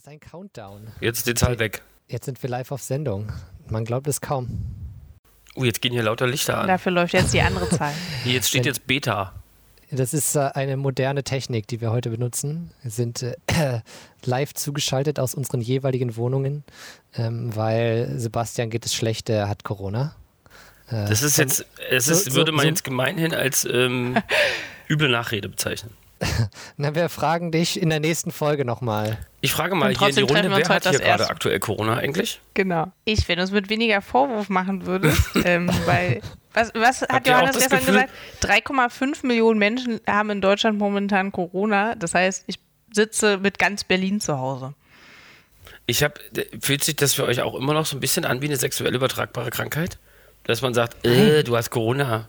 ist ein Countdown. Jetzt die Zahl weg. Jetzt sind wir live auf Sendung. Man glaubt es kaum. Jetzt gehen hier lauter Lichter an. Dafür läuft jetzt die andere Zahl. Jetzt steht jetzt Beta. Das ist eine moderne Technik, die wir heute benutzen. Wir sind live zugeschaltet aus unseren jeweiligen Wohnungen, weil Sebastian geht es schlecht, er hat Corona. Das ist jetzt, würde man jetzt gemeinhin als üble Nachrede bezeichnen. Na, wir fragen dich in der nächsten Folge nochmal. Ich frage mal hier in die Runde, wer hat hier gerade aktuell Corona eigentlich? Genau. Ich, wenn du es mit weniger Vorwurf machen würdest, weil... Was hat Johannes gestern gesagt? 3,5 Millionen Menschen haben in Deutschland momentan Corona. Das heißt, ich sitze mit ganz Berlin zu Hause. Fühlt sich das für euch auch immer noch so ein bisschen an wie eine sexuell übertragbare Krankheit? Dass man sagt, du hast Corona.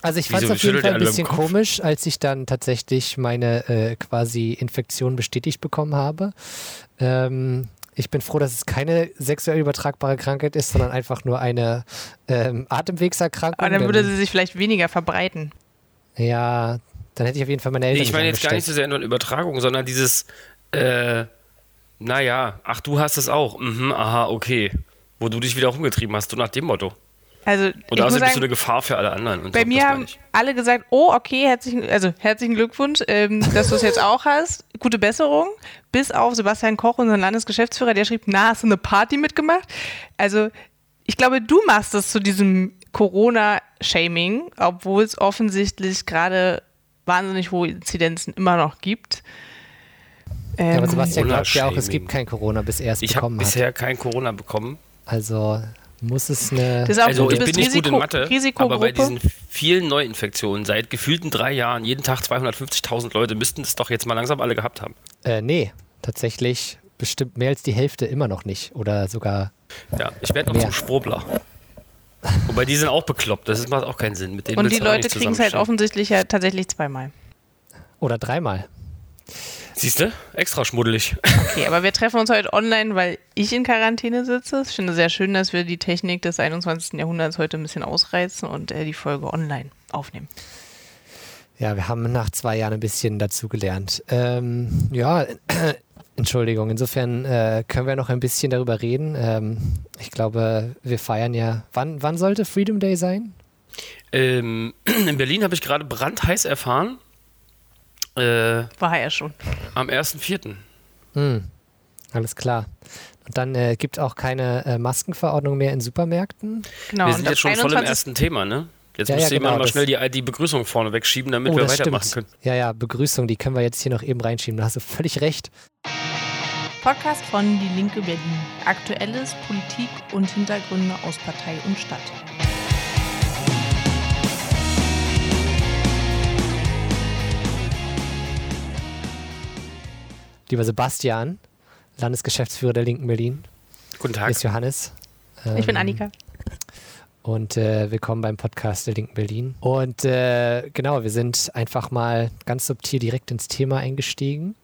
Also ich fand es auf jeden Fall ein bisschen komisch, als ich dann tatsächlich meine quasi Infektion bestätigt bekommen habe. Ich bin froh, dass es keine sexuell übertragbare Krankheit ist, sondern einfach nur eine Atemwegserkrankung. Aber dann würde sie sich vielleicht weniger verbreiten. Ja, dann hätte ich auf jeden Fall meine Eltern nicht angesteckt. Ich meine jetzt gar nicht so sehr nur eine Übertragung, sondern dieses, du hast es auch. Mhm, aha, okay. Wo du dich wieder rumgetrieben hast, so nach dem Motto. Also, und außerdem bist du eine Gefahr für alle anderen. Und bei mir haben alle gesagt, herzlichen Glückwunsch, dass du es jetzt auch hast. Gute Besserung. Bis auf Sebastian Koch, unseren Landesgeschäftsführer, der schrieb, hast du eine Party mitgemacht? Also ich glaube, du machst das zu diesem Corona-Shaming, obwohl es offensichtlich gerade wahnsinnig hohe Inzidenzen immer noch gibt. Aber Sebastian glaubt ja auch, es gibt kein Corona, bis er es bekommen hat. Ich habe bisher kein Corona bekommen. Also... Muss es eine... Also ich bin nicht gut in Mathe, aber bei diesen vielen Neuinfektionen seit gefühlten 3 Jahren, jeden Tag 250.000 Leute, müssten es doch jetzt mal langsam alle gehabt haben. Nee, tatsächlich bestimmt mehr als die Hälfte immer noch nicht oder sogar... Ja, ich werde noch zum Sprobler. Wobei die sind auch bekloppt, das macht auch keinen Sinn. Mit denen. Und die Leute kriegen es halt offensichtlich ja tatsächlich 2-mal. Oder 3-mal. Siehst du? Extra schmuddelig. Okay, aber wir treffen uns heute online, weil ich in Quarantäne sitze. Ich finde es sehr schön, dass wir die Technik des 21. Jahrhunderts heute ein bisschen ausreizen und die Folge online aufnehmen. Ja, wir haben nach 2 Jahren ein bisschen dazugelernt. Entschuldigung, insofern können wir noch ein bisschen darüber reden. Ich glaube, wir feiern ja... Wann sollte Freedom Day sein? In Berlin habe ich gerade brandheiß erfahren. War ja schon. Am 1.4. Alles klar. Und dann gibt es auch keine Maskenverordnung mehr in Supermärkten. Genau, wir sind jetzt schon voll im ersten Thema, ne? Jetzt müsste jemand mal schnell die Begrüßung vorne wegschieben, damit wir weitermachen können. Ja, Begrüßung, die können wir jetzt hier noch eben reinschieben. Da hast du völlig recht. Podcast von Die Linke Berlin. Aktuelles, Politik und Hintergründe aus Partei und Stadt. Lieber Sebastian, Landesgeschäftsführer der Linken Berlin. Guten Tag. Hier ist Johannes. Ich bin Annika. Und willkommen beim Podcast der Linken Berlin. Und wir sind einfach mal ganz subtil direkt ins Thema eingestiegen.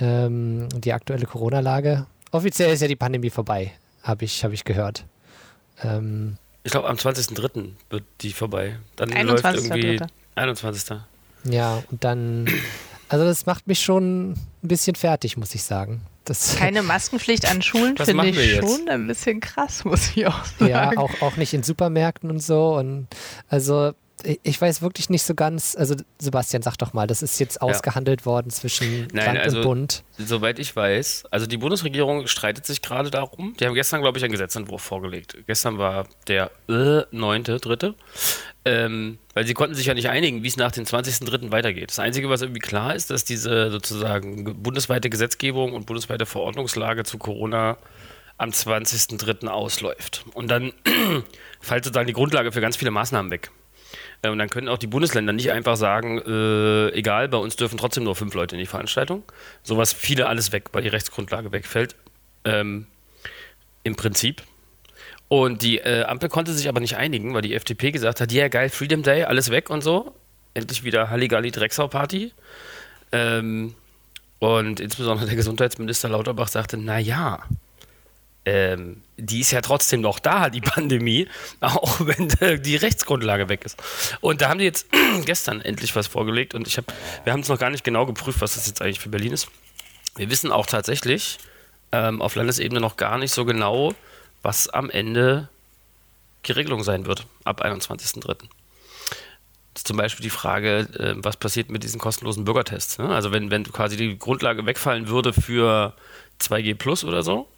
Die aktuelle Corona-Lage. Offiziell ist ja die Pandemie vorbei, habe ich gehört. Ich glaube, am 20.03. wird die vorbei. Dann 21. läuft irgendwie 21. Ja, und dann... Also das macht mich schon ein bisschen fertig, muss ich sagen. Keine Maskenpflicht an Schulen finde ich schon ein bisschen krass, muss ich auch sagen. Ja, auch nicht in Supermärkten und so. Und also ich weiß wirklich nicht so ganz, also Sebastian, sag doch mal, das ist jetzt ausgehandelt worden zwischen Land und Bund. Soweit ich weiß, also die Bundesregierung streitet sich gerade darum. Die haben gestern, glaube ich, einen Gesetzentwurf vorgelegt. Gestern war der 9.3., weil sie konnten sich ja nicht einigen, wie es nach dem 20.3. weitergeht. Das Einzige, was irgendwie klar ist, dass diese sozusagen bundesweite Gesetzgebung und bundesweite Verordnungslage zu Corona am 20.3. ausläuft. Und dann fällt sozusagen die Grundlage für ganz viele Maßnahmen weg. Und dann können auch die Bundesländer nicht einfach sagen, egal, bei uns dürfen trotzdem nur 5 Leute in die Veranstaltung. Sowas fiele alles weg, weil die Rechtsgrundlage wegfällt. Im Prinzip. Und die Ampel konnte sich aber nicht einigen, weil die FDP gesagt hat, ja geil, Freedom Day, alles weg und so. Endlich wieder Halligalli-Drecksau-Party. Und insbesondere der Gesundheitsminister Lauterbach sagte, die ist ja trotzdem noch da, die Pandemie, auch wenn die Rechtsgrundlage weg ist. Und da haben die jetzt gestern endlich was vorgelegt und wir haben es noch gar nicht genau geprüft, was das jetzt eigentlich für Berlin ist. Wir wissen auch tatsächlich auf Landesebene noch gar nicht so genau, was am Ende die Regelung sein wird ab 21.03. Zum Beispiel die Frage, was passiert mit diesen kostenlosen Bürgertests? Ne? Also wenn quasi die Grundlage wegfallen würde für 2G Plus oder so,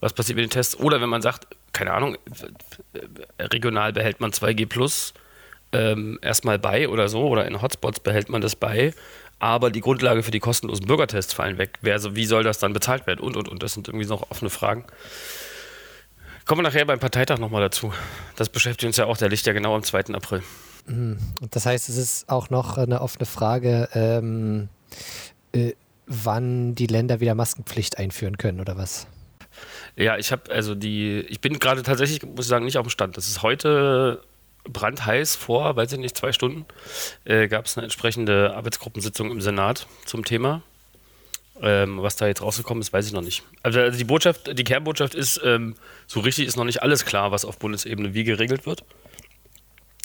was passiert mit den Tests? Oder wenn man sagt, keine Ahnung, regional behält man 2G Plus erstmal bei oder so, oder in Hotspots behält man das bei, aber die Grundlage für die kostenlosen Bürgertests fallen weg. Wie soll das dann bezahlt werden? Und. Das sind irgendwie noch offene Fragen. Kommen wir nachher beim Parteitag nochmal dazu. Das beschäftigt uns ja auch, der liegt ja genau am 2. April. Das heißt, es ist auch noch eine offene Frage, wann die Länder wieder Maskenpflicht einführen können, oder was? Ja, ich bin gerade tatsächlich, muss ich sagen, nicht auf dem Stand. Das ist heute brandheiß vor, weiß ich nicht, 2 Stunden, gab es eine entsprechende Arbeitsgruppensitzung im Senat zum Thema. Was da jetzt rausgekommen ist, weiß ich noch nicht. Also die Kernbotschaft ist, so richtig ist noch nicht alles klar, was auf Bundesebene wie geregelt wird.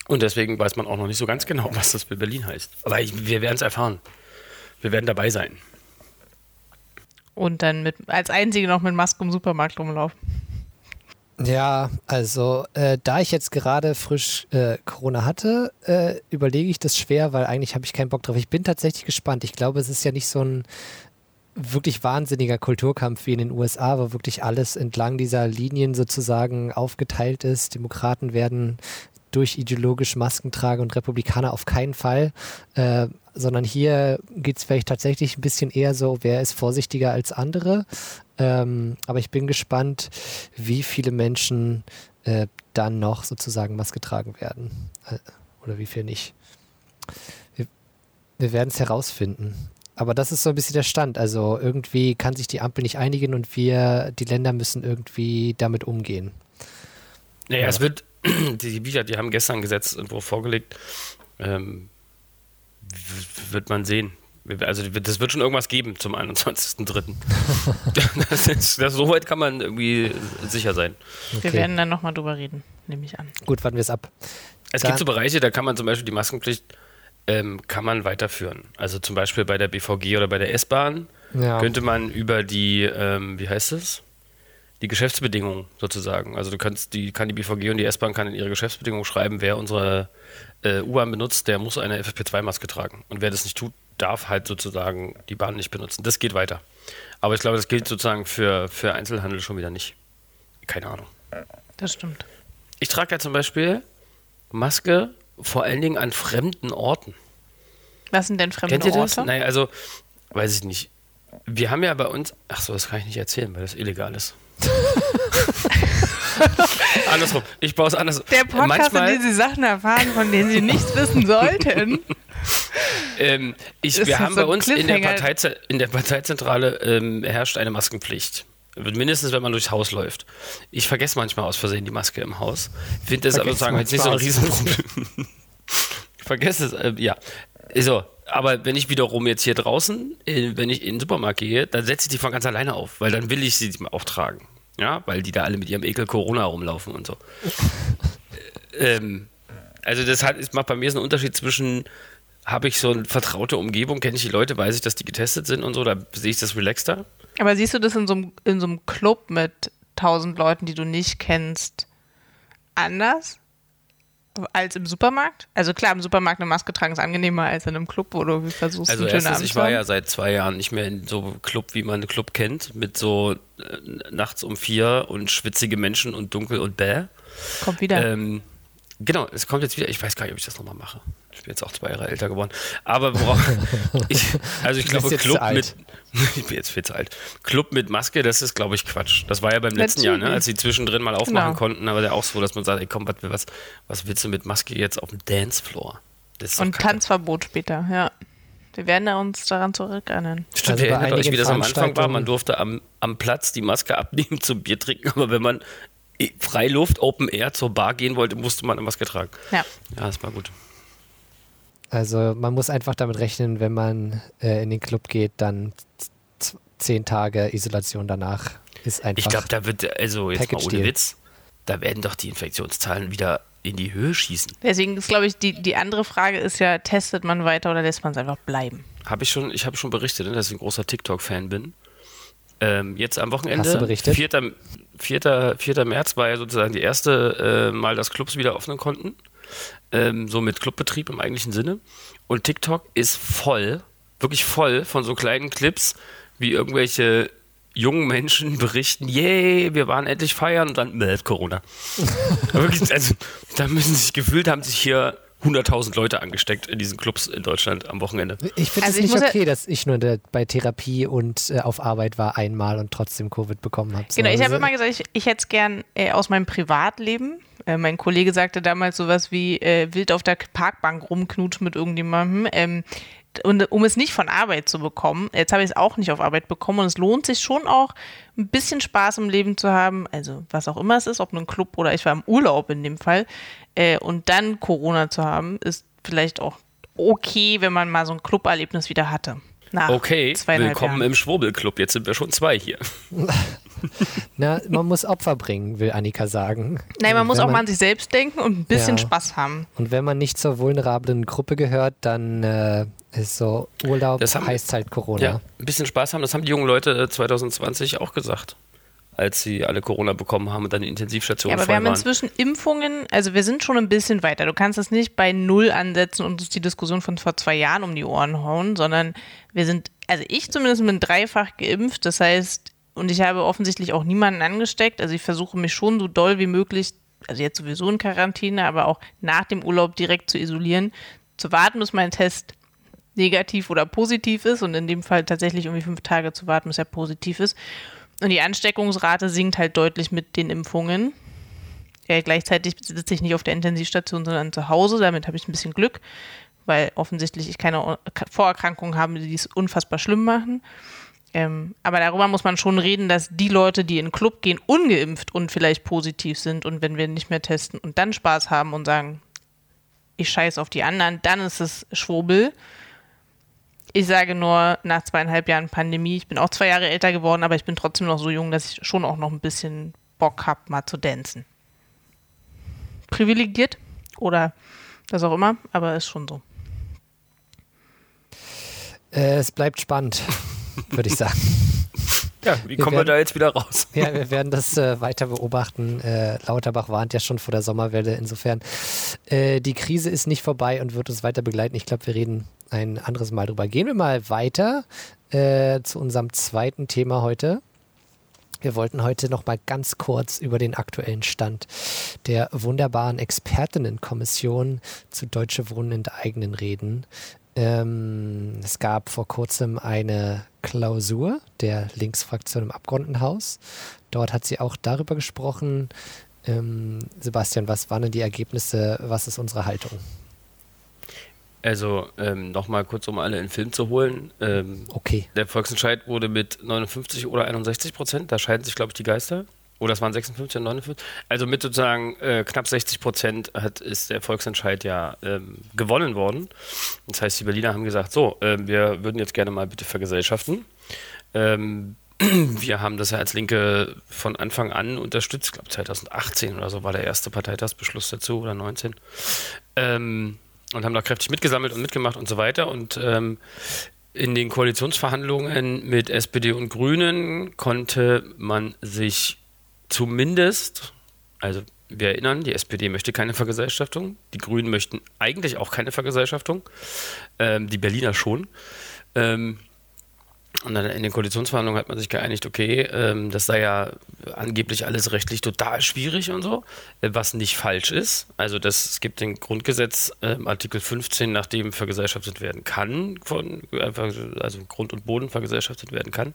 Und deswegen weiß man auch noch nicht so ganz genau, was das für Berlin heißt. Aber wir werden es erfahren. Wir werden dabei sein. Und dann als Einzige noch mit Maske im Supermarkt rumlaufen. Ja, also da ich jetzt gerade frisch Corona hatte, überlege ich das schwer, weil eigentlich habe ich keinen Bock drauf. Ich bin tatsächlich gespannt. Ich glaube, es ist ja nicht so ein wirklich wahnsinniger Kulturkampf wie in den USA, wo wirklich alles entlang dieser Linien sozusagen aufgeteilt ist. Demokraten werden durch ideologisch Masken tragen und Republikaner auf keinen Fall, sondern hier geht es vielleicht tatsächlich ein bisschen eher so, wer ist vorsichtiger als andere. Aber ich bin gespannt, wie viele Menschen dann noch sozusagen Maske tragen werden oder wie viel nicht. Wir werden es herausfinden. Aber das ist so ein bisschen der Stand. Also irgendwie kann sich die Ampel nicht einigen und die Länder müssen irgendwie damit umgehen. Naja, es wird, die haben gestern einen Gesetzentwurf vorgelegt, wird man sehen. Also das wird schon irgendwas geben zum 21.03. Soweit kann man irgendwie sicher sein. Okay. Wir werden dann nochmal drüber reden, nehme ich an. Gut, warten wir es ab. Es gibt so Bereiche, da kann man zum Beispiel die Maskenpflicht kann man weiterführen. Also zum Beispiel bei der BVG oder bei der S-Bahn könnte man über die, die Geschäftsbedingungen sozusagen. Also die BVG und die S-Bahn kann in ihre Geschäftsbedingungen schreiben, wer unsere U-Bahn benutzt, der muss eine FFP2-Maske tragen. Und wer das nicht tut, darf halt sozusagen die Bahn nicht benutzen. Das geht weiter. Aber ich glaube, das gilt sozusagen für Einzelhandel schon wieder nicht. Keine Ahnung. Das stimmt. Ich trage ja zum Beispiel Maske vor allen Dingen an fremden Orten. Was sind denn fremde Orte? Kennt ihr das? Orte? Naja, also, weiß ich nicht. Wir haben ja bei uns... Ach so, das kann ich nicht erzählen, weil das illegal ist. Andersrum. Ich baue es andersrum. Der Podcast, in dem Sie Sachen erfahren, von denen Sie nichts wissen sollten. Wir haben bei uns in der Parteizentrale herrscht eine Maskenpflicht. Mindestens, wenn man durchs Haus läuft. Ich vergesse manchmal aus Versehen die Maske im Haus. Ich finde das aber sozusagen jetzt nicht so ein Riesenproblem. Ich vergesse es, ja. So, aber wenn ich wiederum jetzt hier draußen, wenn ich in den Supermarkt gehe, dann setze ich die von ganz alleine auf, weil dann will ich sie auch tragen. Ja, weil die da alle mit ihrem Ekel Corona rumlaufen und so. Also das macht bei mir so einen Unterschied zwischen, habe ich so eine vertraute Umgebung, kenne ich die Leute, weiß ich, dass die getestet sind und so, da sehe ich das relaxter. Aber siehst du das in so einem Club mit 1000 Leuten, die du nicht kennst, anders als im Supermarkt? Also klar, im Supermarkt eine Maske tragen ist angenehmer als in einem Club, wo du versuchst, einen schönen Abend zu haben. Also ich war ja seit 2 Jahren nicht mehr in so einem Club, wie man einen Club kennt, mit so nachts um 4 und schwitzige Menschen und dunkel und bäh. Kommt wieder. Genau, es kommt jetzt wieder. Ich weiß gar nicht, ob ich das nochmal mache. Ich bin jetzt auch 2 Jahre älter geworden. Aber ich glaube, Club mit... Ich bin jetzt viel zu alt. Club mit Maske, das ist, glaube ich, Quatsch. Das war ja beim letzten Jahr, ne? Als sie zwischendrin mal aufmachen konnten. Aber der auch so, dass man sagt, ey, komm, was willst du mit Maske jetzt auf dem Dancefloor? Und Tanzverbot später, ja. Wir werden uns daran zurückerinnern. Stimmt, also erinnert euch, wie das am Anfang war. Man durfte am Platz die Maske abnehmen zum Bier trinken. Aber wenn man Freiluft, Open Air zur Bar gehen wollte, musste man eine Maske tragen. Ja, das war gut. Also man muss einfach damit rechnen, wenn man in den Club geht, dann 10 Tage Isolation danach ist einfach. Ich glaube, da wird, also jetzt mal ohne Witz, da werden doch die Infektionszahlen wieder in die Höhe schießen. Deswegen ist, glaube ich, die andere Frage ist ja, testet man weiter oder lässt man es einfach bleiben? Ich habe schon berichtet, dass ich ein großer TikTok-Fan bin. Jetzt am Wochenende, 4. März, war ja sozusagen die erste Mal, dass Clubs wieder öffnen konnten. So mit Clubbetrieb im eigentlichen Sinne. Und TikTok ist voll, wirklich voll von so kleinen Clips, wie irgendwelche jungen Menschen berichten, yay, wir waren endlich feiern und dann Corona. Wirklich, also, da müssen sich gefühlt, haben sich hier 100.000 Leute angesteckt in diesen Clubs in Deutschland am Wochenende. Ich finde es nicht okay, dass ich nur bei Therapie und auf Arbeit war einmal und trotzdem Covid bekommen habe. Genau, ich habe immer gesagt, ich hätte es gern aus meinem Privatleben. Mein Kollege sagte damals sowas wie wild auf der Parkbank rumknutschen mit irgendjemandem. Und um es nicht von Arbeit zu bekommen, jetzt habe ich es auch nicht auf Arbeit bekommen und es lohnt sich schon auch, ein bisschen Spaß im Leben zu haben, also was auch immer es ist, ob ein Club oder ich war im Urlaub in dem Fall, und dann Corona zu haben, ist vielleicht auch okay, wenn man mal so ein Club-Erlebnis wieder hatte. Okay, willkommen im Schwurbelclub, jetzt sind wir schon 2 hier. Na, man muss Opfer bringen, will Annika sagen. Nein, man muss auch mal an sich selbst denken und ein bisschen Spaß haben. Und wenn man nicht zur vulnerablen Gruppe gehört, dann ist so Urlaub, heißt halt Corona. Ja, ein bisschen Spaß haben, das haben die jungen Leute 2020 auch gesagt, als sie alle Corona bekommen haben und dann in Intensivstationen voll waren. Ja, aber wir haben inzwischen Impfungen, also wir sind schon ein bisschen weiter. Du kannst das nicht bei 0 ansetzen und uns die Diskussion von vor 2 Jahren um die Ohren hauen, sondern wir sind, also ich zumindest bin 3-fach geimpft, das heißt, und ich habe offensichtlich auch niemanden angesteckt, also ich versuche mich schon so doll wie möglich, also jetzt sowieso in Quarantäne, aber auch nach dem Urlaub direkt zu isolieren, zu warten, bis mein Test negativ oder positiv ist und in dem Fall tatsächlich irgendwie 5 Tage zu warten, bis er positiv ist. Und die Ansteckungsrate sinkt halt deutlich mit den Impfungen. Ja, gleichzeitig sitze ich nicht auf der Intensivstation, sondern zu Hause. Damit habe ich ein bisschen Glück, weil offensichtlich ich keine Vorerkrankungen habe, die es unfassbar schlimm machen. Aber darüber muss man schon reden, dass die Leute, die in den Club gehen, ungeimpft und vielleicht positiv sind. Und wenn wir nicht mehr testen und dann Spaß haben und sagen, ich scheiß auf die anderen, dann ist es Schwurbel. Ich sage nur, nach 2,5 Jahren Pandemie, ich bin auch 2 Jahre älter geworden, aber ich bin trotzdem noch so jung, dass ich schon auch noch ein bisschen Bock habe, mal zu dancen. Privilegiert oder was auch immer, aber ist schon so. Es bleibt spannend, würde ich sagen. Ja, wie kommen wir da jetzt wieder raus? Ja, wir werden das weiter beobachten. Lauterbach warnt ja schon vor der Sommerwelle. Insofern, die Krise ist nicht vorbei und wird uns weiter begleiten. Ich glaube, wir reden ein anderes Mal drüber. Gehen wir mal weiter zu unserem zweiten Thema heute. Wir wollten heute noch mal ganz kurz über den aktuellen Stand der wunderbaren Expertinnenkommission zu Deutsche Wohnen enteignen reden. Es gab vor kurzem eine Klausur der Linksfraktion im Abgeordnetenhaus. Dort hat sie auch darüber gesprochen. Sebastian, was waren denn die Ergebnisse? Was ist unsere Haltung? Also nochmal kurz, um alle in den Film zu holen. Okay. Der Volksentscheid wurde mit 59 oder 61%, da scheiden sich, glaube ich, die Geister. Oder es waren 56 und 59. Also mit sozusagen knapp 60% ist der Volksentscheid ja gewonnen worden. Das heißt, die Berliner haben gesagt, so, wir würden jetzt gerne mal bitte vergesellschaften. Wir haben das ja als Linke von Anfang an unterstützt. Ich glaube, 2018 oder so war der erste Parteitagsbeschluss dazu oder 19. Und haben da kräftig mitgesammelt und mitgemacht und so weiter. Und in den Koalitionsverhandlungen mit SPD und Grünen konnte man sich zumindest, also wir erinnern, die SPD möchte keine Vergesellschaftung, die Grünen möchten eigentlich auch keine Vergesellschaftung, die Berliner schon. Und dann in den Koalitionsverhandlungen hat man sich geeinigt, okay, das sei ja angeblich alles rechtlich total schwierig und so, was nicht falsch ist. Also es gibt im Grundgesetz Artikel 15, nach dem vergesellschaftet werden kann, also Grund und Boden vergesellschaftet werden kann.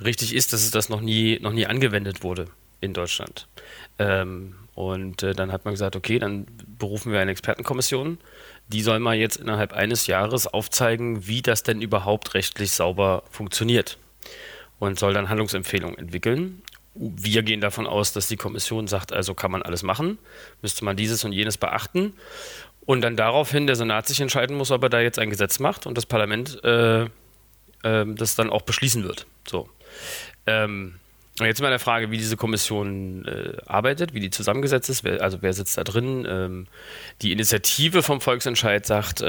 Richtig ist, dass es das noch nie angewendet wurde in Deutschland. Und dann hat man gesagt, okay, dann berufen wir eine Expertenkommission. Die soll mal jetzt innerhalb eines Jahres aufzeigen, wie das denn überhaupt rechtlich sauber funktioniert. Und soll dann Handlungsempfehlungen entwickeln. Wir gehen davon aus, dass die Kommission sagt, also kann man alles machen, müsste man dieses und jenes beachten. Und dann daraufhin der Senat sich entscheiden muss, ob er da jetzt ein Gesetz macht und das Parlament das dann auch beschließen wird. So. Jetzt mal der Frage, wie diese Kommission arbeitet, wie die zusammengesetzt ist, wer sitzt da drin. Die Initiative vom Volksentscheid sagt,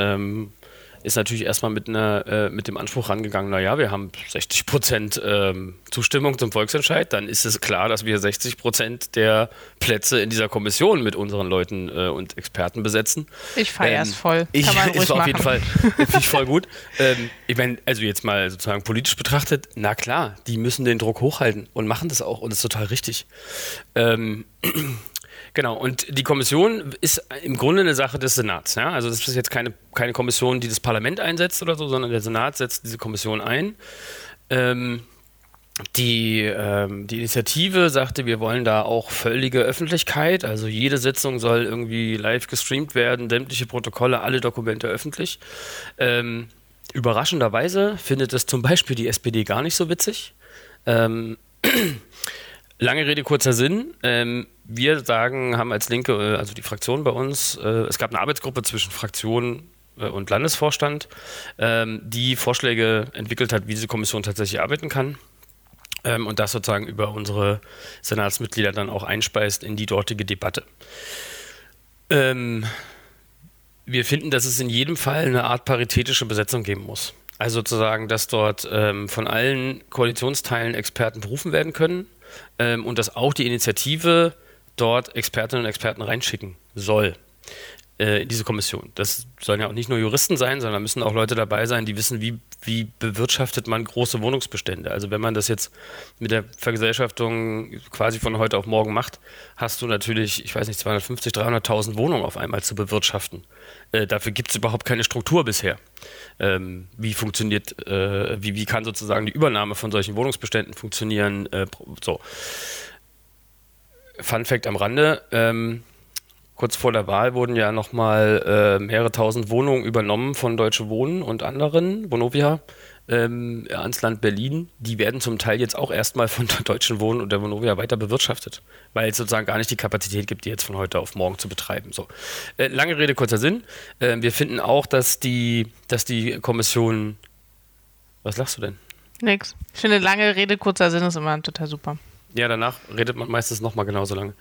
ist natürlich erstmal mit dem Anspruch rangegangen, naja, wir haben 60% Zustimmung zum Volksentscheid, dann ist es klar, dass wir 60% der Plätze in dieser Kommission mit unseren Leuten und Experten besetzen. Ich feiere es voll. Kann man ruhig machen. Auf jeden Fall, finde ich voll gut. Ich meine, also jetzt mal sozusagen politisch betrachtet, na klar, die müssen den Druck hochhalten und machen das auch und das ist total richtig. Genau, und die Kommission ist im Grunde eine Sache des Senats. Ja? Also das ist jetzt keine Kommission, die das Parlament einsetzt oder so, sondern der Senat setzt diese Kommission ein. Die Initiative sagte, wir wollen da auch völlige Öffentlichkeit. Also jede Sitzung soll irgendwie live gestreamt werden, sämtliche Protokolle, alle Dokumente öffentlich. Überraschenderweise findet das zum Beispiel die SPD gar nicht so witzig. Lange Rede, kurzer Sinn. Wir sagen, haben als Linke, also die Fraktion bei uns, es gab eine Arbeitsgruppe zwischen Fraktion und Landesvorstand, die Vorschläge entwickelt hat, wie diese Kommission tatsächlich arbeiten kann und das sozusagen über unsere Senatsmitglieder dann auch einspeist in die dortige Debatte. Wir finden, dass es in jedem Fall eine Art paritätische Besetzung geben muss. Also sozusagen, dass dort von allen Koalitionsteilen Experten berufen werden können. Und dass auch die Initiative dort Expertinnen und Experten reinschicken soll in diese Kommission. Das sollen ja auch nicht nur Juristen sein, sondern müssen auch Leute dabei sein, die wissen, wie bewirtschaftet man große Wohnungsbestände. Also wenn man das jetzt mit der Vergesellschaftung quasi von heute auf morgen macht, hast du natürlich, ich weiß nicht, 250.000, 300.000 Wohnungen auf einmal zu bewirtschaften. Dafür gibt es überhaupt keine Struktur bisher. Wie funktioniert, wie kann sozusagen die Übernahme von solchen Wohnungsbeständen funktionieren? So. Fun Fact am Rande, kurz vor der Wahl wurden ja nochmal mehrere tausend Wohnungen übernommen von Deutsche Wohnen und anderen, Vonovia, ans Land Berlin. Die werden zum Teil jetzt auch erstmal von Deutschen Wohnen und der Vonovia weiter bewirtschaftet, weil es sozusagen gar nicht die Kapazität gibt, die jetzt von heute auf morgen zu betreiben. So. Lange Rede, kurzer Sinn. Wir finden auch, dass die Kommission... Was lachst du denn? Nix. Ich finde, lange Rede, kurzer Sinn ist immer total super. Ja, danach redet man meistens nochmal genauso lange.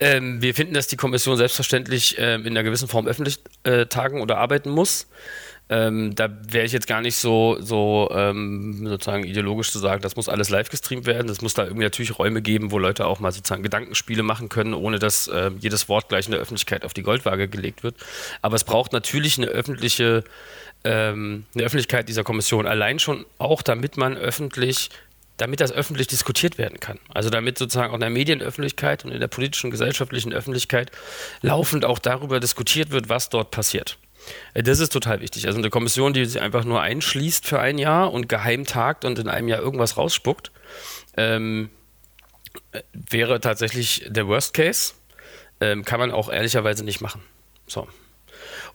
Wir finden, dass die Kommission selbstverständlich in einer gewissen Form öffentlich tagen oder arbeiten muss. Da wäre ich jetzt gar nicht so sozusagen ideologisch zu sagen, das muss alles live gestreamt werden. Es muss da irgendwie natürlich Räume geben, wo Leute auch mal sozusagen Gedankenspiele machen können, ohne dass jedes Wort gleich in der Öffentlichkeit auf die Goldwaage gelegt wird. Aber es braucht natürlich eine Öffentlichkeit dieser Kommission. Allein schon auch, damit das öffentlich diskutiert werden kann. Also damit sozusagen auch in der Medienöffentlichkeit und in der politischen, gesellschaftlichen Öffentlichkeit laufend auch darüber diskutiert wird, was dort passiert. Das ist total wichtig. Also eine Kommission, die sich einfach nur einschließt für ein Jahr und geheim tagt und in einem Jahr irgendwas rausspuckt, wäre tatsächlich der Worst Case. Kann man auch ehrlicherweise nicht machen. So.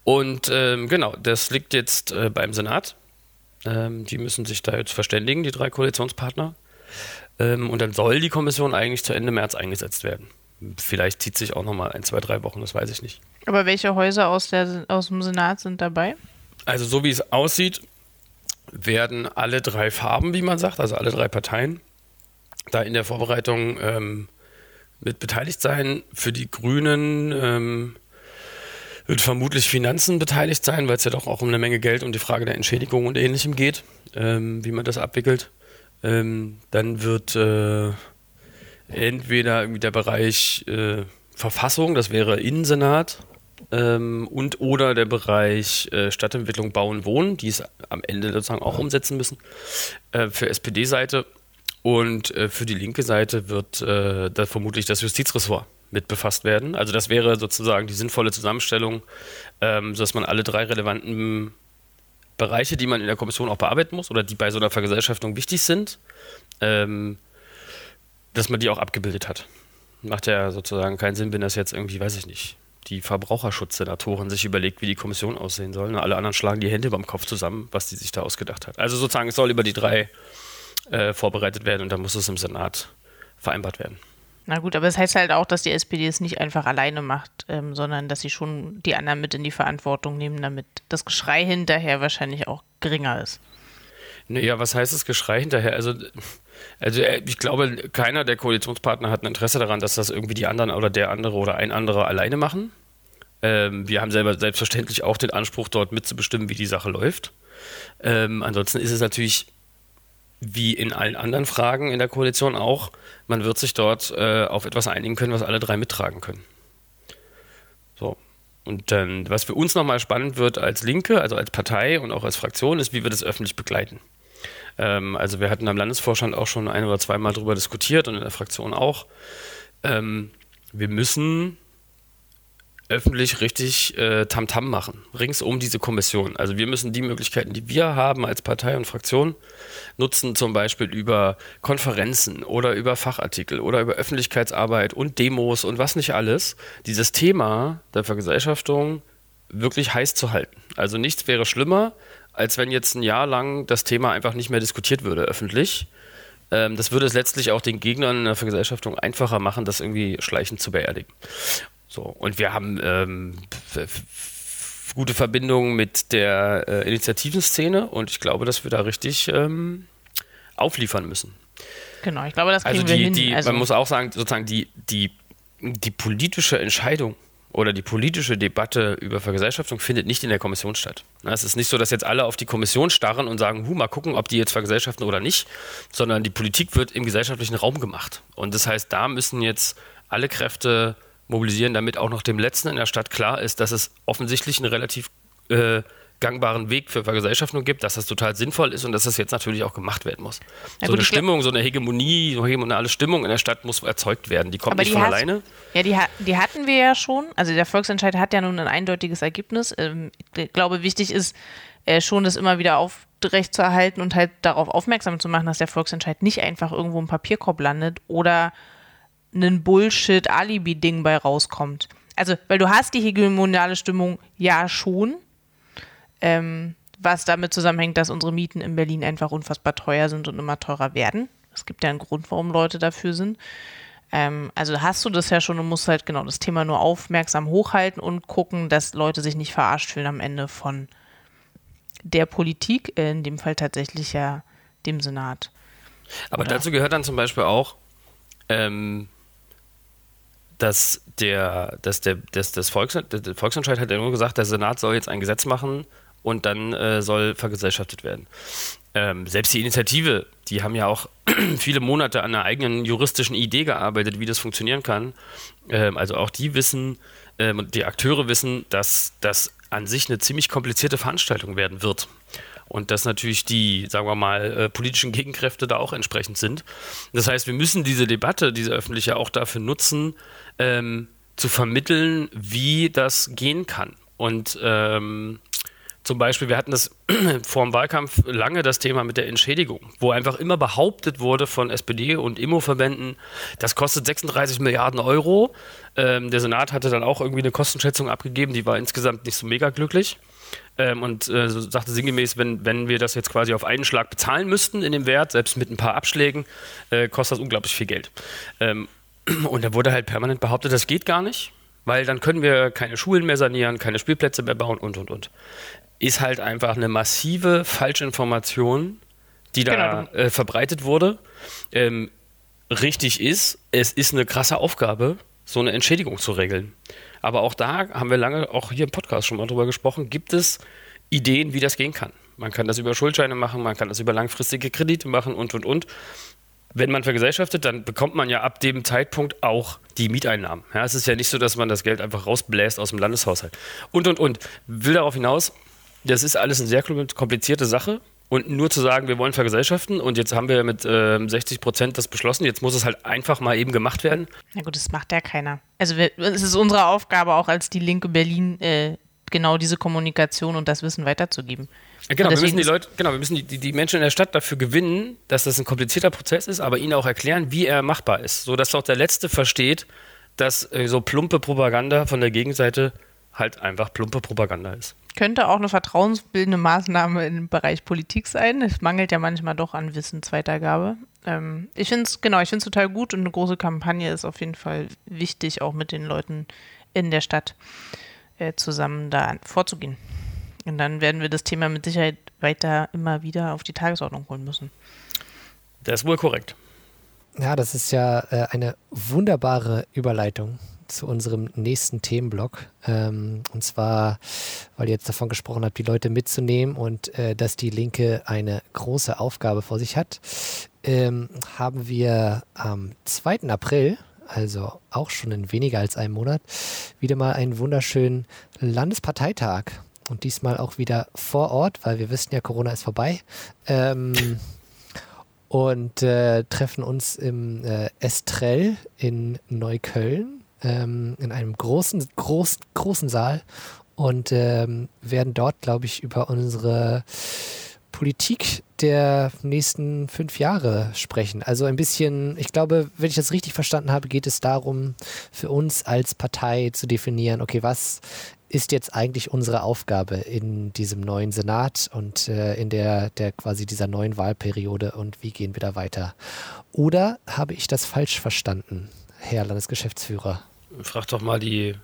Und genau, das liegt jetzt beim Senat. Die müssen sich da jetzt verständigen, die drei Koalitionspartner. Und dann soll die Kommission eigentlich zu Ende März eingesetzt werden. Vielleicht zieht sich auch nochmal 1, 2, 3 Wochen, das weiß ich nicht. Aber welche Häuser aus dem Senat sind dabei? Also so wie es aussieht, werden alle drei Farben, wie man sagt, also alle drei Parteien, da in der Vorbereitung mit beteiligt sein. Für die Grünen... wird vermutlich Finanzen beteiligt sein, weil es ja doch auch um eine Menge Geld und die Frage der Entschädigung und Ähnlichem geht, wie man das abwickelt. Dann wird entweder irgendwie der Bereich Verfassung, das wäre Innensenat, und oder der Bereich Stadtentwicklung, Bauen, Wohnen, die es am Ende sozusagen auch umsetzen müssen, für SPD-Seite. Und für die linke Seite wird da vermutlich das Justizressort mit befasst werden. Also das wäre sozusagen die sinnvolle Zusammenstellung, sodass man alle drei relevanten Bereiche, die man in der Kommission auch bearbeiten muss oder die bei so einer Vergesellschaftung wichtig sind, dass man die auch abgebildet hat. Macht ja sozusagen keinen Sinn, wenn das jetzt irgendwie, weiß ich nicht, die Verbraucherschutzsenatorin sich überlegt, wie die Kommission aussehen soll. Und alle anderen schlagen die Hände beim Kopf zusammen, was die sich da ausgedacht hat. Also sozusagen, es soll über die drei vorbereitet werden und dann muss es im Senat vereinbart werden. Na gut, aber es heißt halt auch, dass die SPD es nicht einfach alleine macht, sondern dass sie schon die anderen mit in die Verantwortung nehmen, damit das Geschrei hinterher wahrscheinlich auch geringer ist. Naja, was heißt das Geschrei hinterher? Also ich glaube, keiner der Koalitionspartner hat ein Interesse daran, dass das irgendwie die anderen oder der andere oder ein anderer alleine machen. Wir haben selber selbstverständlich auch den Anspruch, dort mitzubestimmen, wie die Sache läuft. Ansonsten ist es natürlich, wie in allen anderen Fragen in der Koalition auch, man wird sich dort auf etwas einigen können, was alle drei mittragen können. So. Und dann, was für uns nochmal spannend wird als Linke, also als Partei und auch als Fraktion, ist, wie wir das öffentlich begleiten. Also wir hatten am Landesvorstand auch schon ein- oder zweimal drüber diskutiert und in der Fraktion auch. Wir müssen öffentlich richtig Tamtam machen, rings um diese Kommission. Also wir müssen die Möglichkeiten, die wir haben als Partei und Fraktion, nutzen, zum Beispiel über Konferenzen oder über Fachartikel oder über Öffentlichkeitsarbeit und Demos und was nicht alles, dieses Thema der Vergesellschaftung wirklich heiß zu halten. Also nichts wäre schlimmer, als wenn jetzt ein Jahr lang das Thema einfach nicht mehr diskutiert würde öffentlich. Das würde es letztlich auch den Gegnern in der Vergesellschaftung einfacher machen, das irgendwie schleichend zu beerdigen. So, und wir haben gute Verbindungen mit der Initiativenszene und ich glaube, dass wir da richtig aufliefern müssen. Genau, ich glaube, das kriegen wir hin. Also man muss auch sagen, sozusagen die politische Entscheidung oder die politische Debatte über Vergesellschaftung findet nicht in der Kommission statt. Es ist nicht so, dass jetzt alle auf die Kommission starren und sagen, mal gucken, ob die jetzt vergesellschaften oder nicht, sondern die Politik wird im gesellschaftlichen Raum gemacht. Und das heißt, da müssen jetzt alle Kräfte mobilisieren, damit auch noch dem Letzten in der Stadt klar ist, dass es offensichtlich einen relativ gangbaren Weg für Vergesellschaftung gibt, dass das total sinnvoll ist und dass das jetzt natürlich auch gemacht werden muss. Ja, so gut, eine Stimmung, so eine Hegemonie, so eine hegemonale Stimmung in der Stadt muss erzeugt werden. Die kommt nicht von alleine. Ja, die hatten wir ja schon. Also der Volksentscheid hat ja nun ein eindeutiges Ergebnis. Ich glaube, wichtig ist schon, das immer wieder aufrechtzuerhalten und halt darauf aufmerksam zu machen, dass der Volksentscheid nicht einfach irgendwo im Papierkorb landet oder ein Bullshit-Alibi-Ding bei rauskommt. Also, weil du hast die hegemoniale Stimmung ja schon, was damit zusammenhängt, dass unsere Mieten in Berlin einfach unfassbar teuer sind und immer teurer werden. Es gibt ja einen Grund, warum Leute dafür sind. Also hast du das ja schon und musst halt genau das Thema nur aufmerksam hochhalten und gucken, dass Leute sich nicht verarscht fühlen am Ende von der Politik, in dem Fall tatsächlich ja dem Senat. Aber dazu gehört dann zum Beispiel auch, der Volksentscheid hat ja nur gesagt, der Senat soll jetzt ein Gesetz machen und dann soll vergesellschaftet werden. Selbst die Initiative, die haben ja auch viele Monate an einer eigenen juristischen Idee gearbeitet, wie das funktionieren kann. Also auch die wissen, die Akteure wissen, dass das an sich eine ziemlich komplizierte Veranstaltung werden wird. Und dass natürlich die, sagen wir mal, politischen Gegenkräfte da auch entsprechend sind. Das heißt, wir müssen diese Debatte, diese öffentliche, auch dafür nutzen, zu vermitteln, wie das gehen kann. Und zum Beispiel, wir hatten das vor dem Wahlkampf lange, das Thema mit der Entschädigung, wo einfach immer behauptet wurde von SPD und Immo-Verbänden, das kostet 36 Milliarden Euro. Der Senat hatte dann auch irgendwie eine Kostenschätzung abgegeben, die war insgesamt nicht so mega glücklich. Und so sagte sinngemäß, wenn wir das jetzt quasi auf einen Schlag bezahlen müssten in dem Wert, selbst mit ein paar Abschlägen, kostet das unglaublich viel Geld. Und da wurde halt permanent behauptet, das geht gar nicht, weil dann können wir keine Schulen mehr sanieren, keine Spielplätze mehr bauen und. Ist halt einfach eine massive Falschinformation, die da verbreitet wurde. Richtig ist, es ist eine krasse Aufgabe, so eine Entschädigung zu regeln. Aber auch da haben wir lange, auch hier im Podcast schon mal drüber gesprochen, gibt es Ideen, wie das gehen kann. Man kann das über Schuldscheine machen, man kann das über langfristige Kredite machen und. Wenn man vergesellschaftet, dann bekommt man ja ab dem Zeitpunkt auch die Mieteinnahmen. Ja, es ist ja nicht so, dass man das Geld einfach rausbläst aus dem Landeshaushalt. Und. Will darauf hinaus, das ist alles eine sehr komplizierte Sache. Und nur zu sagen, wir wollen vergesellschaften und jetzt haben wir mit 60% das beschlossen, jetzt muss es halt einfach mal eben gemacht werden. Na gut, das macht ja keiner. Also es ist unsere Aufgabe auch als die Linke Berlin, genau diese Kommunikation und das Wissen weiterzugeben. Genau, wir müssen die Menschen in der Stadt dafür gewinnen, dass das ein komplizierter Prozess ist, aber ihnen auch erklären, wie er machbar ist. So dass auch der Letzte versteht, dass so plumpe Propaganda von der Gegenseite halt einfach plumpe Propaganda ist. Könnte auch eine vertrauensbildende Maßnahme im Bereich Politik sein. Es mangelt ja manchmal doch an Wissensweitergabe. Ich finde es total gut und eine große Kampagne ist auf jeden Fall wichtig, auch mit den Leuten in der Stadt zusammen da vorzugehen. Und dann werden wir das Thema mit Sicherheit weiter immer wieder auf die Tagesordnung holen müssen. Das ist wohl korrekt. Ja, das ist ja eine wunderbare Überleitung zu unserem nächsten Themenblock. Und zwar, weil ihr jetzt davon gesprochen habt, die Leute mitzunehmen und dass die Linke eine große Aufgabe vor sich hat, haben wir am 2. April, also auch schon in weniger als einem Monat, wieder mal einen wunderschönen Landesparteitag. Und diesmal auch wieder vor Ort, weil wir wissen ja, Corona ist vorbei. Und treffen uns im Estrell in Neukölln in einem großen Saal und werden dort, glaube ich, über unsere Politik der nächsten 5 Jahre sprechen. Also ein bisschen, ich glaube, wenn ich das richtig verstanden habe, geht es darum, für uns als Partei zu definieren, okay, was ist jetzt eigentlich unsere Aufgabe in diesem neuen Senat und in der quasi dieser neuen Wahlperiode und wie gehen wir da weiter? Oder habe ich das falsch verstanden, Herr Landesgeschäftsführer? Frag doch mal die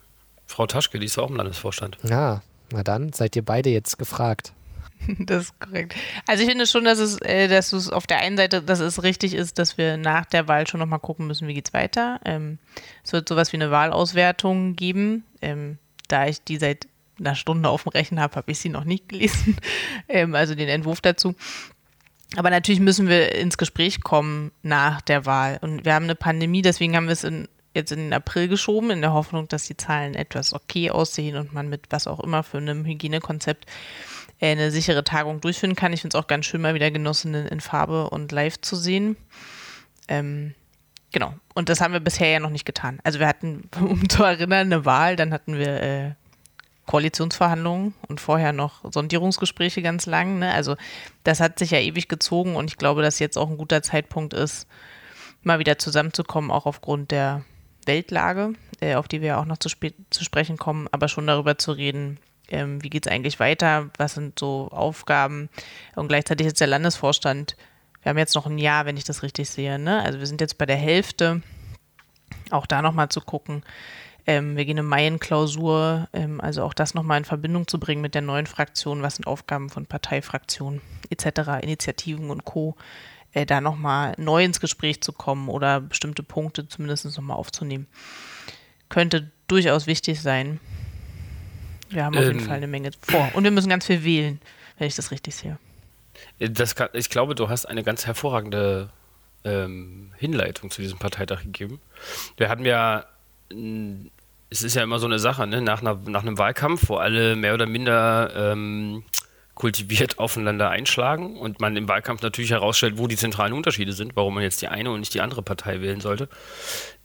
Frau Taschke, die ist auch im Landesvorstand. Ja, na dann seid ihr beide jetzt gefragt. Das ist korrekt. Also ich finde schon, dass es auf der einen Seite, dass es richtig ist, dass wir nach der Wahl schon nochmal gucken müssen, wie geht's weiter. Es wird sowas wie eine Wahlauswertung geben. Da ich die seit einer Stunde auf dem Rechner habe, habe ich sie noch nicht gelesen, also den Entwurf dazu. Aber natürlich müssen wir ins Gespräch kommen nach der Wahl. Und wir haben eine Pandemie, deswegen haben wir es jetzt in den April geschoben, in der Hoffnung, dass die Zahlen etwas okay aussehen und man mit was auch immer für einem Hygienekonzept eine sichere Tagung durchführen kann. Ich finde es auch ganz schön, mal wieder Genossinnen in Farbe und live zu sehen. Genau. Und das haben wir bisher ja noch nicht getan. Also wir hatten, um zu erinnern, eine Wahl, dann hatten wir Koalitionsverhandlungen und vorher noch Sondierungsgespräche ganz lang. Ne? Also das hat sich ja ewig gezogen und ich glaube, dass jetzt auch ein guter Zeitpunkt ist, mal wieder zusammenzukommen, auch aufgrund der Weltlage, auf die wir ja auch noch zu sprechen kommen, aber schon darüber zu reden, wie geht es eigentlich weiter, was sind so Aufgaben und gleichzeitig jetzt der Landesvorstand. Wir haben jetzt noch ein Jahr, wenn ich das richtig sehe, ne? Also wir sind jetzt bei der Hälfte, auch da nochmal zu gucken. Wir gehen im Mai in Klausur, also auch das nochmal in Verbindung zu bringen mit der neuen Fraktion, was sind Aufgaben von Parteifraktionen etc., Initiativen und Co., da nochmal neu ins Gespräch zu kommen oder bestimmte Punkte zumindest nochmal aufzunehmen. Könnte durchaus wichtig sein. Wir haben auf jeden Fall eine Menge vor. Und wir müssen ganz viel wählen, wenn ich das richtig sehe. Ich glaube, du hast eine ganz hervorragende Hinleitung zu diesem Parteitag gegeben. Wir hatten ja, es ist ja immer so eine Sache, ne? Nach einem Wahlkampf, wo alle mehr oder minder kultiviert aufeinander einschlagen und man im Wahlkampf natürlich herausstellt, wo die zentralen Unterschiede sind, warum man jetzt die eine und nicht die andere Partei wählen sollte,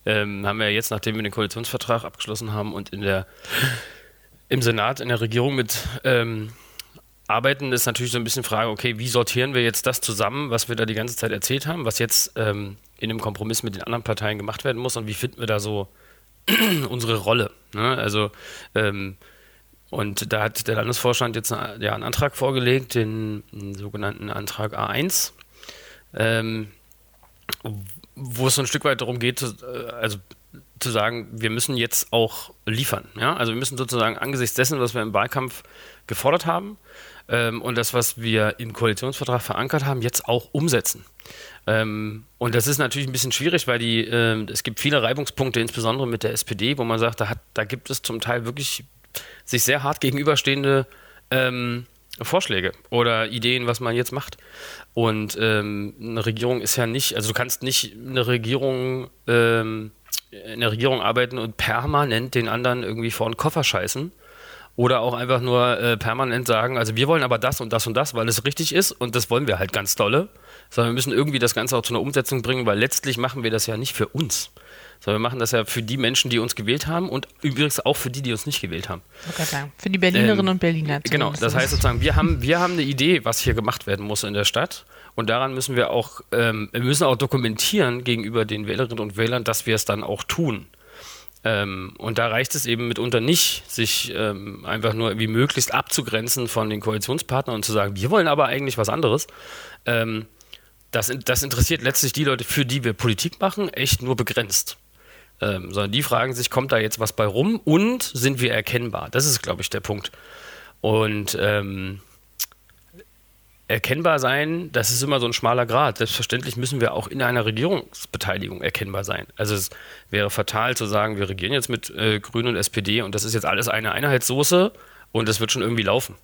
haben wir jetzt, nachdem wir den Koalitionsvertrag abgeschlossen haben und im Senat, in der Regierung mit Arbeiten ist natürlich so ein bisschen Frage, okay, wie sortieren wir jetzt das zusammen, was wir da die ganze Zeit erzählt haben, was jetzt in einem Kompromiss mit den anderen Parteien gemacht werden muss und wie finden wir da so unsere Rolle, ne? Also und da hat der Landesvorstand jetzt einen Antrag vorgelegt, den sogenannten Antrag A1, wo es so ein Stück weit darum geht, zu sagen, wir müssen jetzt auch liefern. Ja? Also wir müssen sozusagen angesichts dessen, was wir im Wahlkampf gefordert haben und das, was wir im Koalitionsvertrag verankert haben, jetzt auch umsetzen. Und das ist natürlich ein bisschen schwierig, weil es gibt viele Reibungspunkte, insbesondere mit der SPD, wo man sagt, da gibt es zum Teil wirklich sich sehr hart gegenüberstehende Vorschläge oder Ideen, was man jetzt macht. Und eine Regierung ist ja nicht, also du kannst nicht in der Regierung arbeiten und permanent den anderen irgendwie vor den Koffer scheißen oder auch einfach nur permanent sagen, also wir wollen aber das und das und das, weil es richtig ist und das wollen wir halt ganz dolle, sondern wir müssen irgendwie das Ganze auch zu einer Umsetzung bringen, weil letztlich machen wir das ja nicht für uns, sondern wir machen das ja für die Menschen, die uns gewählt haben und übrigens auch für die uns nicht gewählt haben. Für die Berlinerinnen und Berliner. Genau, das heißt sozusagen, wir haben eine Idee, was hier gemacht werden muss in der Stadt. Und daran müssen wir auch, dokumentieren gegenüber den Wählerinnen und Wählern, dass wir es dann auch tun. Und da reicht es eben mitunter nicht, sich einfach nur irgendwie möglichst abzugrenzen von den Koalitionspartnern und zu sagen, wir wollen aber eigentlich was anderes. Das interessiert letztlich die Leute, für die wir Politik machen, echt nur begrenzt. Sondern die fragen sich, kommt da jetzt was bei rum und sind wir erkennbar? Das ist, glaube ich, der Punkt. Und erkennbar sein, das ist immer so ein schmaler Grat. Selbstverständlich müssen wir auch in einer Regierungsbeteiligung erkennbar sein. Also es wäre fatal zu sagen, wir regieren jetzt mit Grünen und SPD und das ist jetzt alles eine Einheitssoße und das wird schon irgendwie laufen.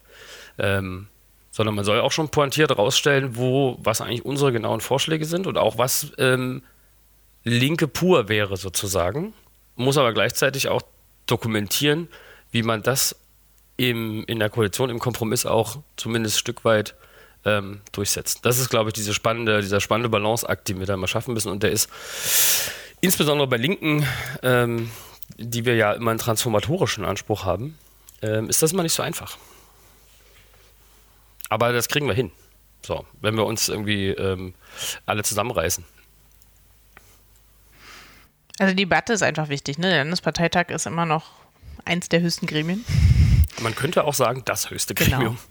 Sondern man soll auch schon pointiert rausstellen, was eigentlich unsere genauen Vorschläge sind und auch was Linke pur wäre sozusagen. Muss aber gleichzeitig auch dokumentieren, wie man das in der Koalition, im Kompromiss auch zumindest ein Stück weit durchsetzt. Das ist, glaube ich, dieser spannende Balanceakt, den wir da mal schaffen müssen. Und der ist insbesondere bei Linken, die wir ja immer einen transformatorischen Anspruch haben, ist das mal nicht so einfach. Aber das kriegen wir hin, so, wenn wir uns irgendwie alle zusammenreißen. Also die Debatte ist einfach wichtig, ne? Der Landesparteitag ist immer noch eins der höchsten Gremien. Man könnte auch sagen, das höchste Gremium. Genau.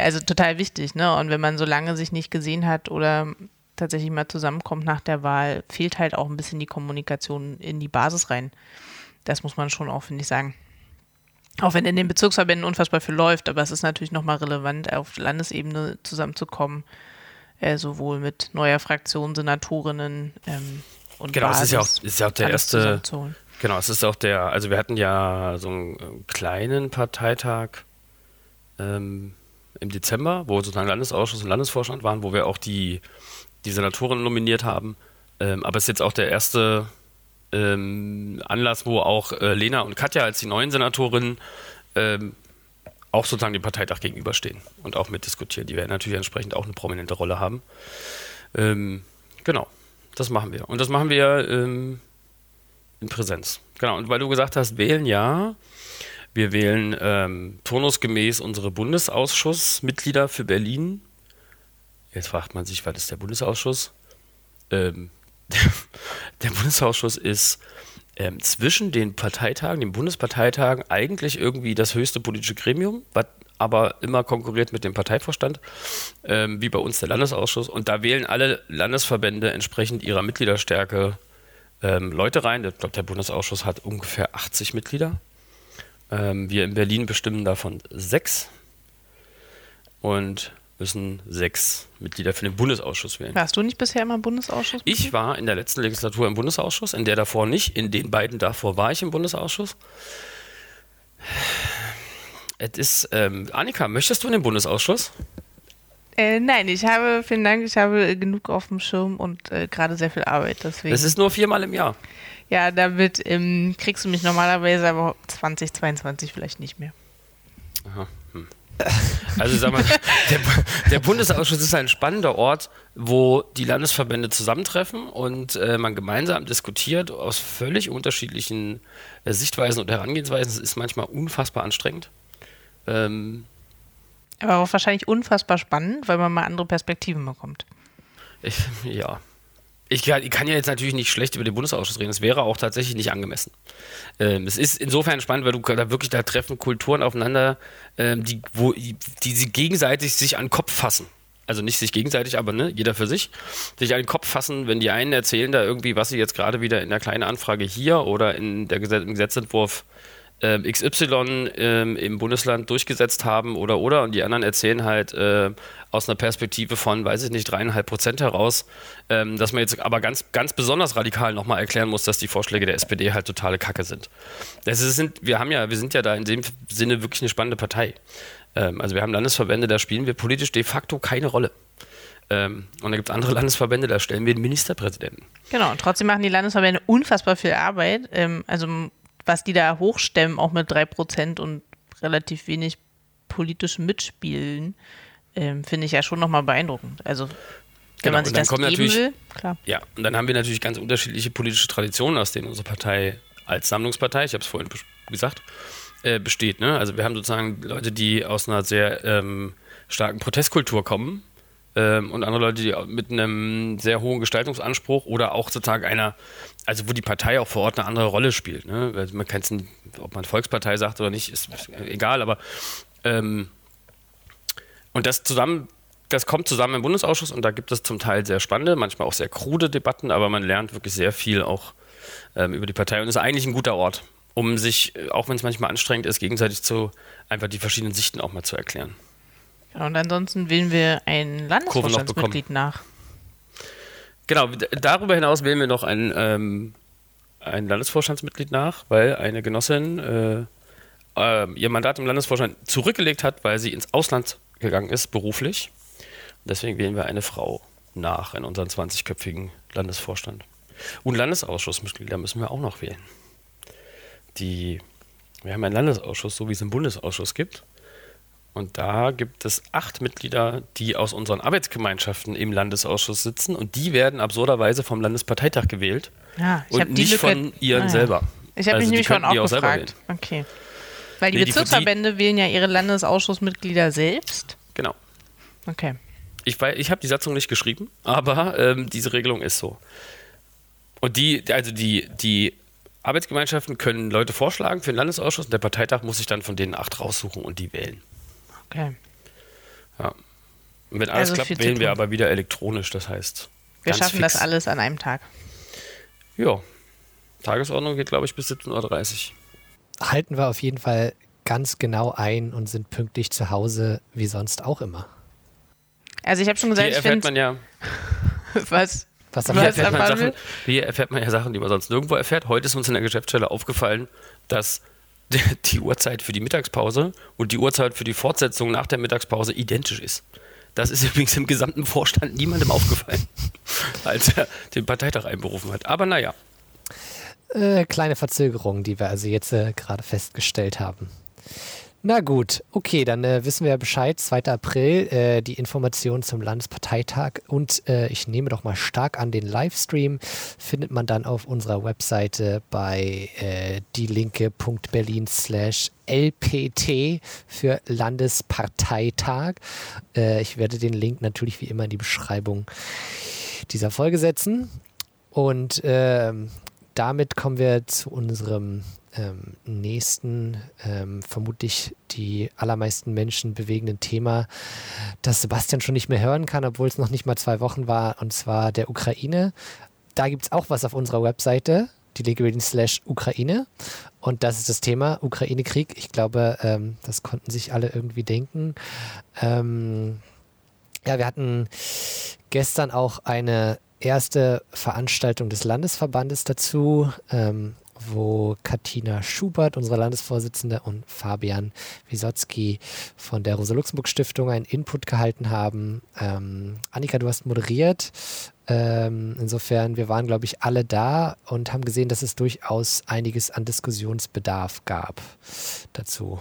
Also total wichtig, ne? Und wenn man so lange sich nicht gesehen hat oder tatsächlich mal zusammenkommt nach der Wahl, fehlt halt auch ein bisschen die Kommunikation in die Basis rein. Das muss man schon auch, finde ich, sagen. Auch wenn in den Bezirksverbänden unfassbar viel läuft, aber es ist natürlich nochmal relevant, auf Landesebene zusammenzukommen, sowohl mit neuer Fraktion, Senatorinnen und genau, Basis. Genau, es ist ja auch der erste... Genau, es ist auch also wir hatten ja so einen kleinen Parteitag im Dezember, wo sozusagen Landesausschuss und Landesvorstand waren, wo wir auch die Senatorin nominiert haben. Aber es ist jetzt auch der erste Anlass, wo auch Lena und Katja als die neuen Senatorinnen auch sozusagen dem Parteitag gegenüberstehen und auch mitdiskutieren. Die werden natürlich entsprechend auch eine prominente Rolle haben. Genau, das machen wir. Und das machen wir... in Präsenz. Genau, und weil du gesagt hast, wählen ja, wir wählen turnusgemäß unsere Bundesausschussmitglieder für Berlin. Jetzt fragt man sich, was ist der Bundesausschuss? Der Bundesausschuss ist zwischen den Parteitagen, den Bundesparteitagen, eigentlich irgendwie das höchste politische Gremium, was aber immer konkurriert mit dem Parteivorstand, wie bei uns der Landesausschuss. Und da wählen alle Landesverbände entsprechend ihrer Mitgliederstärke Leute rein. Ich glaube, der Bundesausschuss hat ungefähr 80 Mitglieder. Wir in Berlin bestimmen davon 6 und müssen 6 Mitglieder für den Bundesausschuss wählen. Warst du nicht bisher immer im Bundesausschuss? Ich war in der letzten Legislatur im Bundesausschuss, in der davor nicht, in den beiden davor war ich im Bundesausschuss. Es ist, Annika, möchtest du in den Bundesausschuss? Nein, vielen Dank, ich habe genug auf dem Schirm und gerade sehr viel Arbeit, deswegen. Das ist nur 4-mal im Jahr. Ja, damit kriegst du mich normalerweise, aber 2022 vielleicht nicht mehr. Aha. Hm. Also sag mal, der Bundesausschuss ist ein spannender Ort, wo die Landesverbände zusammentreffen und man gemeinsam diskutiert aus völlig unterschiedlichen Sichtweisen und Herangehensweisen. Es ist manchmal unfassbar anstrengend. Aber auch wahrscheinlich unfassbar spannend, weil man mal andere Perspektiven bekommt. Ich kann ja jetzt natürlich nicht schlecht über den Bundesausschuss reden. Das wäre auch tatsächlich nicht angemessen. Es ist insofern spannend, weil da treffen Kulturen aufeinander, die sie gegenseitig sich an den Kopf fassen. Also nicht sich gegenseitig, aber ne, jeder für sich. Sich an den Kopf fassen, wenn die einen erzählen da irgendwie, was sie jetzt gerade wieder in der kleinen Anfrage hier oder im Gesetzentwurf XY im Bundesland durchgesetzt haben oder und die anderen erzählen halt aus einer Perspektive von, weiß ich nicht, 3,5% heraus, dass man jetzt aber ganz, ganz besonders radikal nochmal erklären muss, dass die Vorschläge der SPD halt totale Kacke sind. Wir sind ja da in dem Sinne wirklich eine spannende Partei. Also wir haben Landesverbände, da spielen wir politisch de facto keine Rolle. Und da gibt es andere Landesverbände, da stellen wir den Ministerpräsidenten. Genau, und trotzdem machen die Landesverbände unfassbar viel Arbeit. Was die da hochstemmen, auch mit 3% und relativ wenig politisch mitspielen, finde ich ja schon nochmal beeindruckend. Also, wenn man sich das geben will, klar. Ja, und dann haben wir natürlich ganz unterschiedliche politische Traditionen, aus denen unsere Partei als Sammlungspartei, ich habe es vorhin gesagt, besteht. Ne? Also wir haben sozusagen Leute, die aus einer sehr starken Protestkultur kommen und andere Leute, die mit einem sehr hohen Gestaltungsanspruch oder auch sozusagen also wo die Partei auch vor Ort eine andere Rolle spielt. Ne? Also man kann es, ob man Volkspartei sagt oder nicht, ist egal, aber und das kommt zusammen im Bundesausschuss und da gibt es zum Teil sehr spannende, manchmal auch sehr krude Debatten, aber man lernt wirklich sehr viel auch über die Partei und ist eigentlich ein guter Ort, um sich, auch wenn es manchmal anstrengend ist, gegenseitig einfach die verschiedenen Sichten auch mal zu erklären. Ja, und ansonsten wählen wir ein Landesvorstandsmitglied nach. Genau, darüber hinaus wählen wir noch ein Landesvorstandsmitglied nach, weil eine Genossin ihr Mandat im Landesvorstand zurückgelegt hat, weil sie ins Ausland gegangen ist, beruflich. Deswegen wählen wir eine Frau nach in unseren 20-köpfigen Landesvorstand. Und Landesausschussmitglieder müssen wir auch noch wählen. Wir haben einen Landesausschuss, so wie es einen Bundesausschuss gibt. Und da gibt es 8 Mitglieder, die aus unseren Arbeitsgemeinschaften im Landesausschuss sitzen. Und die werden absurderweise vom Landesparteitag gewählt. Ja, und nicht von ihren selber. Ich habe mich nämlich schon auch gefragt. Okay. Weil die Bezirksverbände wählen ja ihre Landesausschussmitglieder selbst. Genau. Okay. Ich habe die Satzung nicht geschrieben, aber diese Regelung ist so. Und die Arbeitsgemeinschaften können Leute vorschlagen für den Landesausschuss und der Parteitag muss sich dann von denen 8 raussuchen und die wählen. Okay. Ja. Und wenn alles klappt, wählen wir aber wieder elektronisch, das heißt. Wir schaffen das alles an einem Tag. Ja. Tagesordnung geht, glaube ich, bis 17.30 Uhr. Halten wir auf jeden Fall ganz genau ein und sind pünktlich zu Hause, wie sonst auch immer. Also ich habe schon gesagt, hier erfährt man ja Sachen, die man sonst nirgendwo erfährt. Heute ist uns in der Geschäftsstelle aufgefallen, dass die Uhrzeit für die Mittagspause und die Uhrzeit für die Fortsetzung nach der Mittagspause identisch ist. Das ist übrigens im gesamten Vorstand niemandem aufgefallen, als er den Parteitag einberufen hat. Aber naja. Kleine Verzögerung, die wir also jetzt gerade festgestellt haben. Na gut, okay, dann wissen wir Bescheid, 2. April, die Informationen zum Landesparteitag und ich nehme doch mal stark an, den Livestream findet man dann auf unserer Webseite bei dielinke.berlin/LPT für Landesparteitag. Ich werde den Link natürlich wie immer in die Beschreibung dieser Folge setzen und damit kommen wir zu unserem nächsten, vermutlich die allermeisten Menschen bewegenden Thema, das Sebastian schon nicht mehr hören kann, obwohl es noch nicht mal 2 Wochen war, und zwar der Ukraine. Da gibt es auch was auf unserer Webseite, dielinke.berlin/Ukraine, und das ist das Thema Ukraine-Krieg. Ich glaube, das konnten sich alle irgendwie denken. Ja, wir hatten gestern auch eine erste Veranstaltung des Landesverbandes dazu, wo Katina Schubert, unsere Landesvorsitzende, und Fabian Wisotzki von der Rosa-Luxemburg-Stiftung einen Input gehalten haben. Annika, du hast moderiert. Insofern, wir waren, glaube ich, alle da und haben gesehen, dass es durchaus einiges an Diskussionsbedarf gab dazu.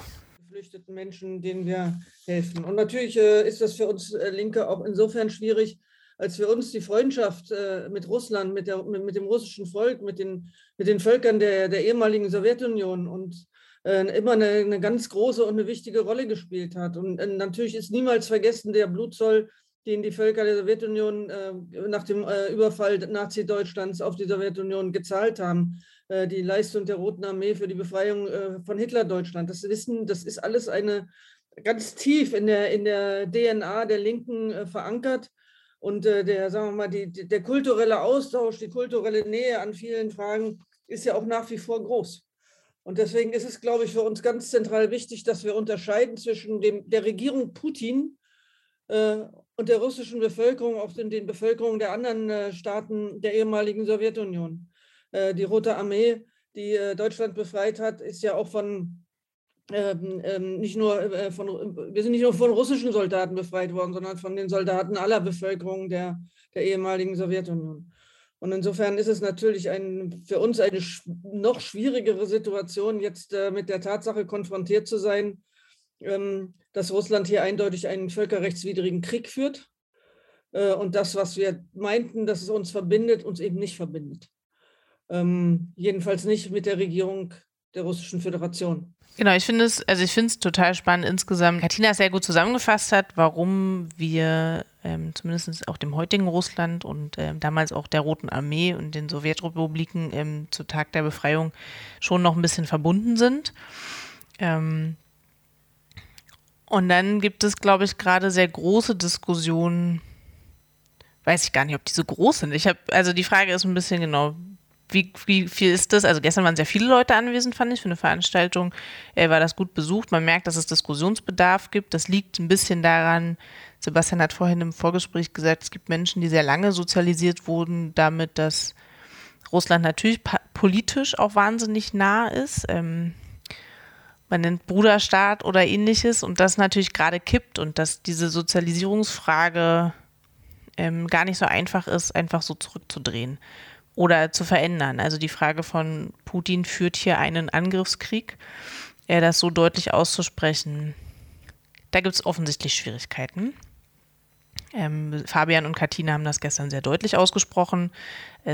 Geflüchteten Menschen, denen wir helfen. Und natürlich ist das für uns Linke auch insofern schwierig, als wir uns die Freundschaft mit Russland, mit dem russischen Volk, mit den Völkern der ehemaligen Sowjetunion und immer eine ganz große und eine wichtige Rolle gespielt hat. Und natürlich ist niemals vergessen der Blutzoll, den die Völker der Sowjetunion nach dem Überfall Nazi-Deutschlands auf die Sowjetunion gezahlt haben. Die Leistung der Roten Armee für die Befreiung von Hitler-Deutschland. Das ist alles ganz tief in der DNA der Linken verankert. Und der kulturelle Austausch, die kulturelle Nähe an vielen Fragen ist ja auch nach wie vor groß. Und deswegen ist es, glaube ich, für uns ganz zentral wichtig, dass wir unterscheiden zwischen der Regierung Putin und der russischen Bevölkerung, auch den Bevölkerungen der anderen Staaten der ehemaligen Sowjetunion. Die Rote Armee, die Deutschland befreit hat, ist ja auch wir sind nicht nur von russischen Soldaten befreit worden, sondern von den Soldaten aller Bevölkerung der ehemaligen Sowjetunion. Und insofern ist es natürlich für uns eine noch schwierigere Situation, jetzt mit der Tatsache konfrontiert zu sein, dass Russland hier eindeutig einen völkerrechtswidrigen Krieg führt und das, was wir meinten, dass es uns verbindet, uns eben nicht verbindet. Jedenfalls nicht mit der Regierung der Russischen Föderation. Genau, ich finde es total spannend insgesamt. Katina sehr gut zusammengefasst hat, warum wir zumindest auch dem heutigen Russland und damals auch der Roten Armee und den Sowjetrepubliken zu Tag der Befreiung schon noch ein bisschen verbunden sind. Und dann gibt es, glaube ich, gerade sehr große Diskussionen. Weiß ich gar nicht, ob die so groß sind. Die Frage ist ein bisschen genau, Wie viel ist das? Also gestern waren sehr viele Leute anwesend, fand ich, für eine Veranstaltung. War das gut besucht. Man merkt, dass es Diskussionsbedarf gibt. Das liegt ein bisschen daran, Sebastian hat vorhin im Vorgespräch gesagt, es gibt Menschen, die sehr lange sozialisiert wurden, damit, dass Russland natürlich politisch auch wahnsinnig nah ist. Man nennt Bruderstaat oder ähnliches und das natürlich gerade kippt und dass diese Sozialisierungsfrage gar nicht so einfach ist, einfach so zurückzudrehen oder zu verändern. Also die Frage von Putin führt hier einen Angriffskrieg, das so deutlich auszusprechen, da gibt es offensichtlich Schwierigkeiten. Fabian und Katina haben das gestern sehr deutlich ausgesprochen.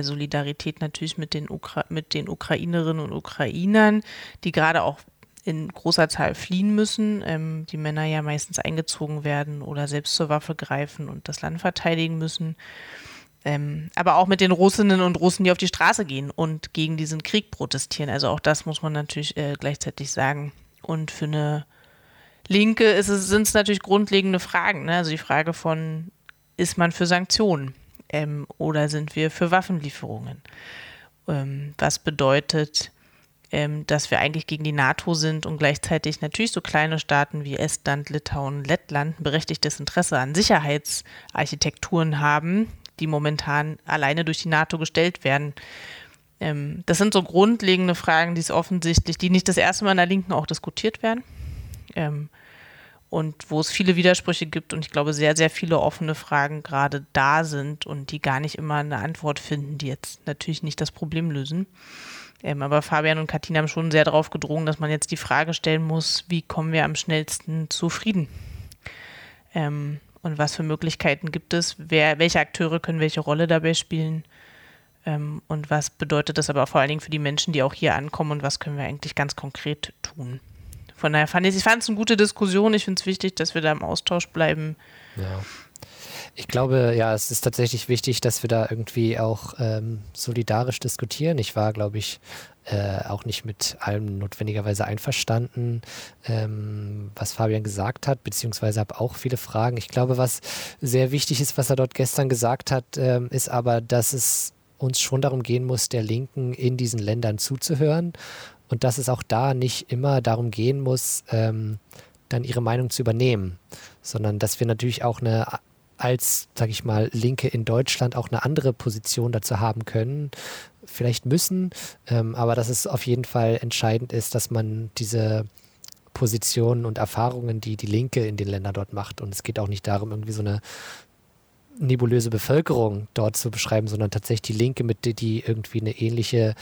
Solidarität natürlich mit den Ukrainerinnen und Ukrainern, die gerade auch in großer Zahl fliehen müssen, die Männer ja meistens eingezogen werden oder selbst zur Waffe greifen und das Land verteidigen müssen. Aber auch mit den Russinnen und Russen, die auf die Straße gehen und gegen diesen Krieg protestieren. Also auch das muss man natürlich gleichzeitig sagen. Und für eine Linke sind es natürlich grundlegende Fragen, ne? Also die Frage von, ist man für Sanktionen oder sind wir für Waffenlieferungen? Was bedeutet, dass wir eigentlich gegen die NATO sind und gleichzeitig natürlich so kleine Staaten wie Estland, Litauen, Lettland ein berechtigtes Interesse an Sicherheitsarchitekturen haben, die momentan alleine durch die NATO gestellt werden. Das sind so grundlegende Fragen, die es offensichtlich, die nicht das erste Mal in der Linken auch diskutiert werden. Und wo es viele Widersprüche gibt und ich glaube sehr, sehr viele offene Fragen gerade da sind und die gar nicht immer eine Antwort finden, die jetzt natürlich nicht das Problem lösen. Aber Fabian und Katina haben schon sehr darauf gedrungen, dass man jetzt die Frage stellen muss, wie kommen wir am schnellsten zu Frieden? Und was für Möglichkeiten gibt es? Welche Akteure können welche Rolle dabei spielen? Und was bedeutet das aber vor allen Dingen für die Menschen, die auch hier ankommen und was können wir eigentlich ganz konkret tun? Von daher fand ich es eine gute Diskussion. Ich finde es wichtig, dass wir da im Austausch bleiben. Ja. Ich glaube, ja, es ist tatsächlich wichtig, dass wir da irgendwie auch solidarisch diskutieren. Ich war, glaube ich, auch nicht mit allem notwendigerweise einverstanden, was Fabian gesagt hat, beziehungsweise habe auch viele Fragen. Ich glaube, was sehr wichtig ist, was er dort gestern gesagt hat, ist aber, dass es uns schon darum gehen muss, der Linken in diesen Ländern zuzuhören und dass es auch da nicht immer darum gehen muss, dann ihre Meinung zu übernehmen, sondern dass wir natürlich auch als, sage ich mal, Linke in Deutschland auch eine andere Position dazu haben können, vielleicht müssen, aber dass es auf jeden Fall entscheidend ist, dass man diese Positionen und Erfahrungen, die die Linke in den Ländern dort macht, und es geht auch nicht darum, irgendwie so eine nebulöse Bevölkerung dort zu beschreiben, sondern tatsächlich die Linke, die irgendwie eine ähnliche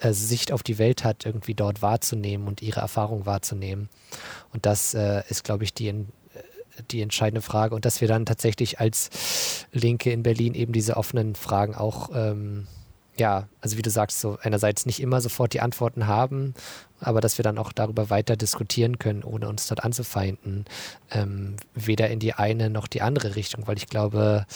Sicht auf die Welt hat, irgendwie dort wahrzunehmen und ihre Erfahrung wahrzunehmen. Und das ist, glaube ich, die entscheidende Frage und dass wir dann tatsächlich als Linke in Berlin eben diese offenen Fragen auch, also wie du sagst, so einerseits nicht immer sofort die Antworten haben, aber dass wir dann auch darüber weiter diskutieren können, ohne uns dort anzufeinden, weder in die eine noch die andere Richtung, weil ich glaube,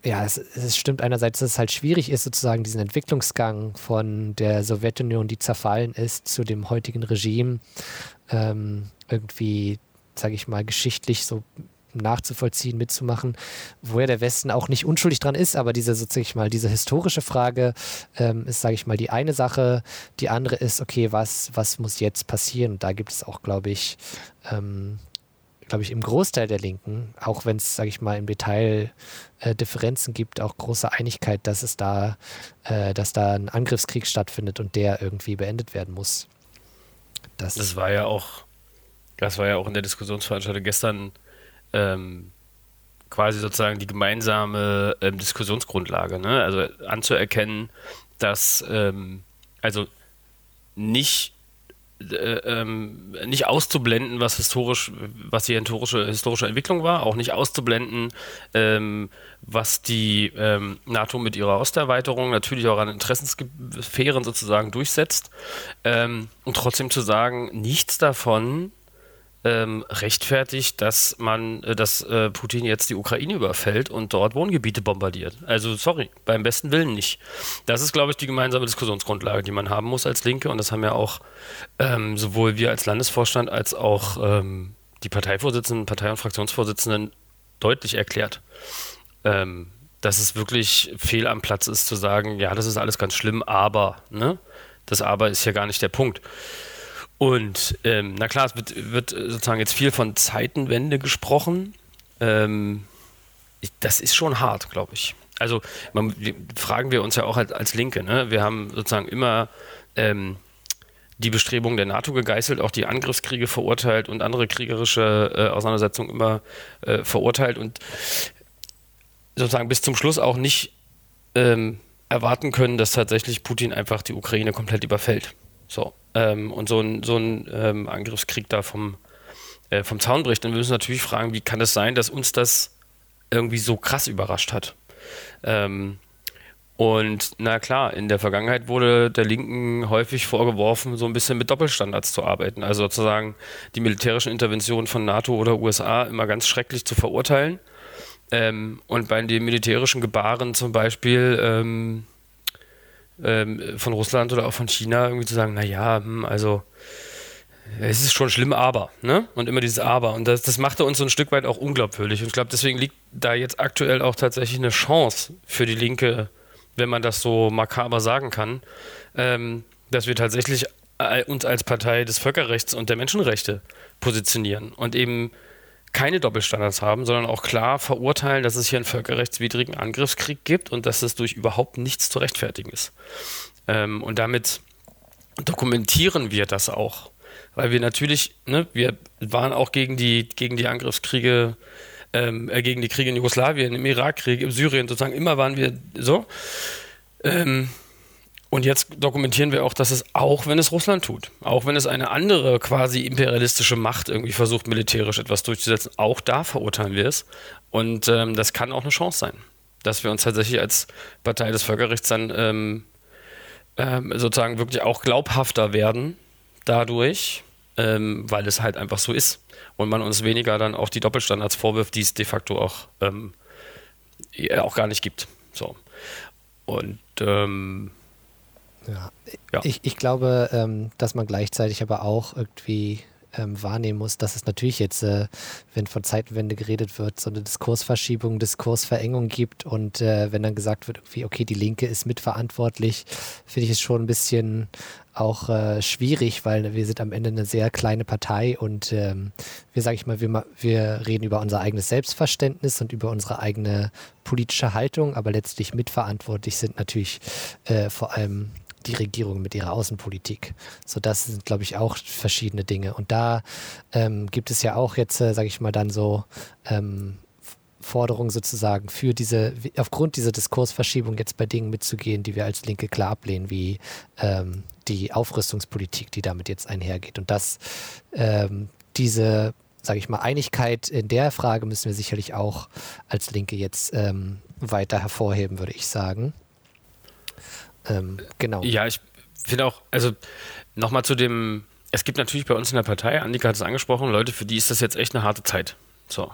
es stimmt einerseits, dass es halt schwierig ist, sozusagen diesen Entwicklungsgang von der Sowjetunion, die zerfallen ist, zu dem heutigen Regime irgendwie, sage ich mal, geschichtlich so nachzuvollziehen, mitzumachen, wo ja der Westen auch nicht unschuldig dran ist, aber diese historische Frage ist, sage ich mal, die eine Sache, die andere ist, okay, was muss jetzt passieren? Und da gibt es auch, glaube ich, im Großteil der Linken, auch wenn es, sage ich mal, im Detail Differenzen gibt, auch große Einigkeit, dass es da, dass da ein Angriffskrieg stattfindet und der irgendwie beendet werden muss. Das war ja auch in der Diskussionsveranstaltung gestern quasi sozusagen die gemeinsame Diskussionsgrundlage, ne? Also anzuerkennen, dass nicht auszublenden, was die historische Entwicklung war, auch nicht auszublenden, was die NATO mit ihrer Osterweiterung natürlich auch an Interessensphären sozusagen durchsetzt, und trotzdem zu sagen, nichts davon rechtfertigt, dass Putin jetzt die Ukraine überfällt und dort Wohngebiete bombardiert. Also sorry, beim besten Willen nicht. Das ist, glaube ich, die gemeinsame Diskussionsgrundlage, die man haben muss als Linke, und das haben ja auch sowohl wir als Landesvorstand als auch die Partei- und Fraktionsvorsitzenden deutlich erklärt. dass es wirklich fehl am Platz ist zu sagen, ja, das ist alles ganz schlimm, aber, ne? Das Aber ist ja gar nicht der Punkt. Und na klar, es wird sozusagen jetzt viel von Zeitenwende gesprochen. Das ist schon hart, glaube ich. Also fragen wir uns ja auch als Linke, ne? Wir haben sozusagen immer die Bestrebungen der NATO gegeißelt, auch die Angriffskriege verurteilt und andere kriegerische Auseinandersetzungen immer verurteilt und sozusagen bis zum Schluss auch nicht erwarten können, dass tatsächlich Putin einfach die Ukraine komplett überfällt. So. Und so ein Angriffskrieg da vom Zaun bricht. Dann müssen wir natürlich fragen, wie kann es sein, dass uns das irgendwie so krass überrascht hat? Und na klar, in der Vergangenheit wurde der Linken häufig vorgeworfen, so ein bisschen mit Doppelstandards zu arbeiten. Also sozusagen die militärischen Interventionen von NATO oder USA immer ganz schrecklich zu verurteilen. Und bei den militärischen Gebaren zum Beispiel von Russland oder auch von China irgendwie zu sagen, naja, also es ist schon schlimm, aber, ne? Und immer dieses Aber. Und das machte uns so ein Stück weit auch unglaubwürdig. Und ich glaube, deswegen liegt da jetzt aktuell auch tatsächlich eine Chance für die Linke, wenn man das so makaber sagen kann, dass wir tatsächlich uns als Partei des Völkerrechts und der Menschenrechte positionieren und eben keine Doppelstandards haben, sondern auch klar verurteilen, dass es hier einen völkerrechtswidrigen Angriffskrieg gibt und dass es durch überhaupt nichts zu rechtfertigen ist. Und damit dokumentieren wir das auch. Weil wir natürlich, ne, wir waren auch gegen die Angriffskriege, gegen die Kriege in Jugoslawien, im Irakkrieg, im Syrien sozusagen, immer waren wir so. Und jetzt dokumentieren wir auch, dass es, auch wenn es Russland tut, auch wenn es eine andere quasi imperialistische Macht irgendwie versucht, militärisch etwas durchzusetzen, auch da verurteilen wir es. Und das kann auch eine Chance sein, dass wir uns tatsächlich als Partei des Völkerrechts dann sozusagen wirklich auch glaubhafter werden dadurch, weil es halt einfach so ist. Und man uns weniger dann auch die Doppelstandards vorwirft, die es de facto auch gar nicht gibt. So. Und ja. Ich glaube, dass man gleichzeitig aber auch irgendwie wahrnehmen muss, dass es natürlich jetzt, wenn von Zeitenwende geredet wird, so eine Diskursverschiebung, Diskursverengung gibt und wenn dann gesagt wird, irgendwie, okay, die Linke ist mitverantwortlich, finde ich es schon ein bisschen auch schwierig, weil wir sind am Ende eine sehr kleine Partei und wir reden über unser eigenes Selbstverständnis und über unsere eigene politische Haltung, aber letztlich mitverantwortlich sind natürlich vor allem die Regierung mit ihrer Außenpolitik. So, das sind, glaube ich, auch verschiedene Dinge. Und da gibt es ja auch jetzt, sage ich mal, dann so Forderungen sozusagen für diese, aufgrund dieser Diskursverschiebung jetzt bei Dingen mitzugehen, die wir als Linke klar ablehnen, wie die Aufrüstungspolitik, die damit jetzt einhergeht. Und dass diese, sage ich mal, Einigkeit in der Frage müssen wir sicherlich auch als Linke jetzt weiter hervorheben, würde ich sagen. Genau. Ja, ich finde auch, also nochmal zu dem, es gibt natürlich bei uns in der Partei, Annika hat es angesprochen, Leute, für die ist das jetzt echt eine harte Zeit. So.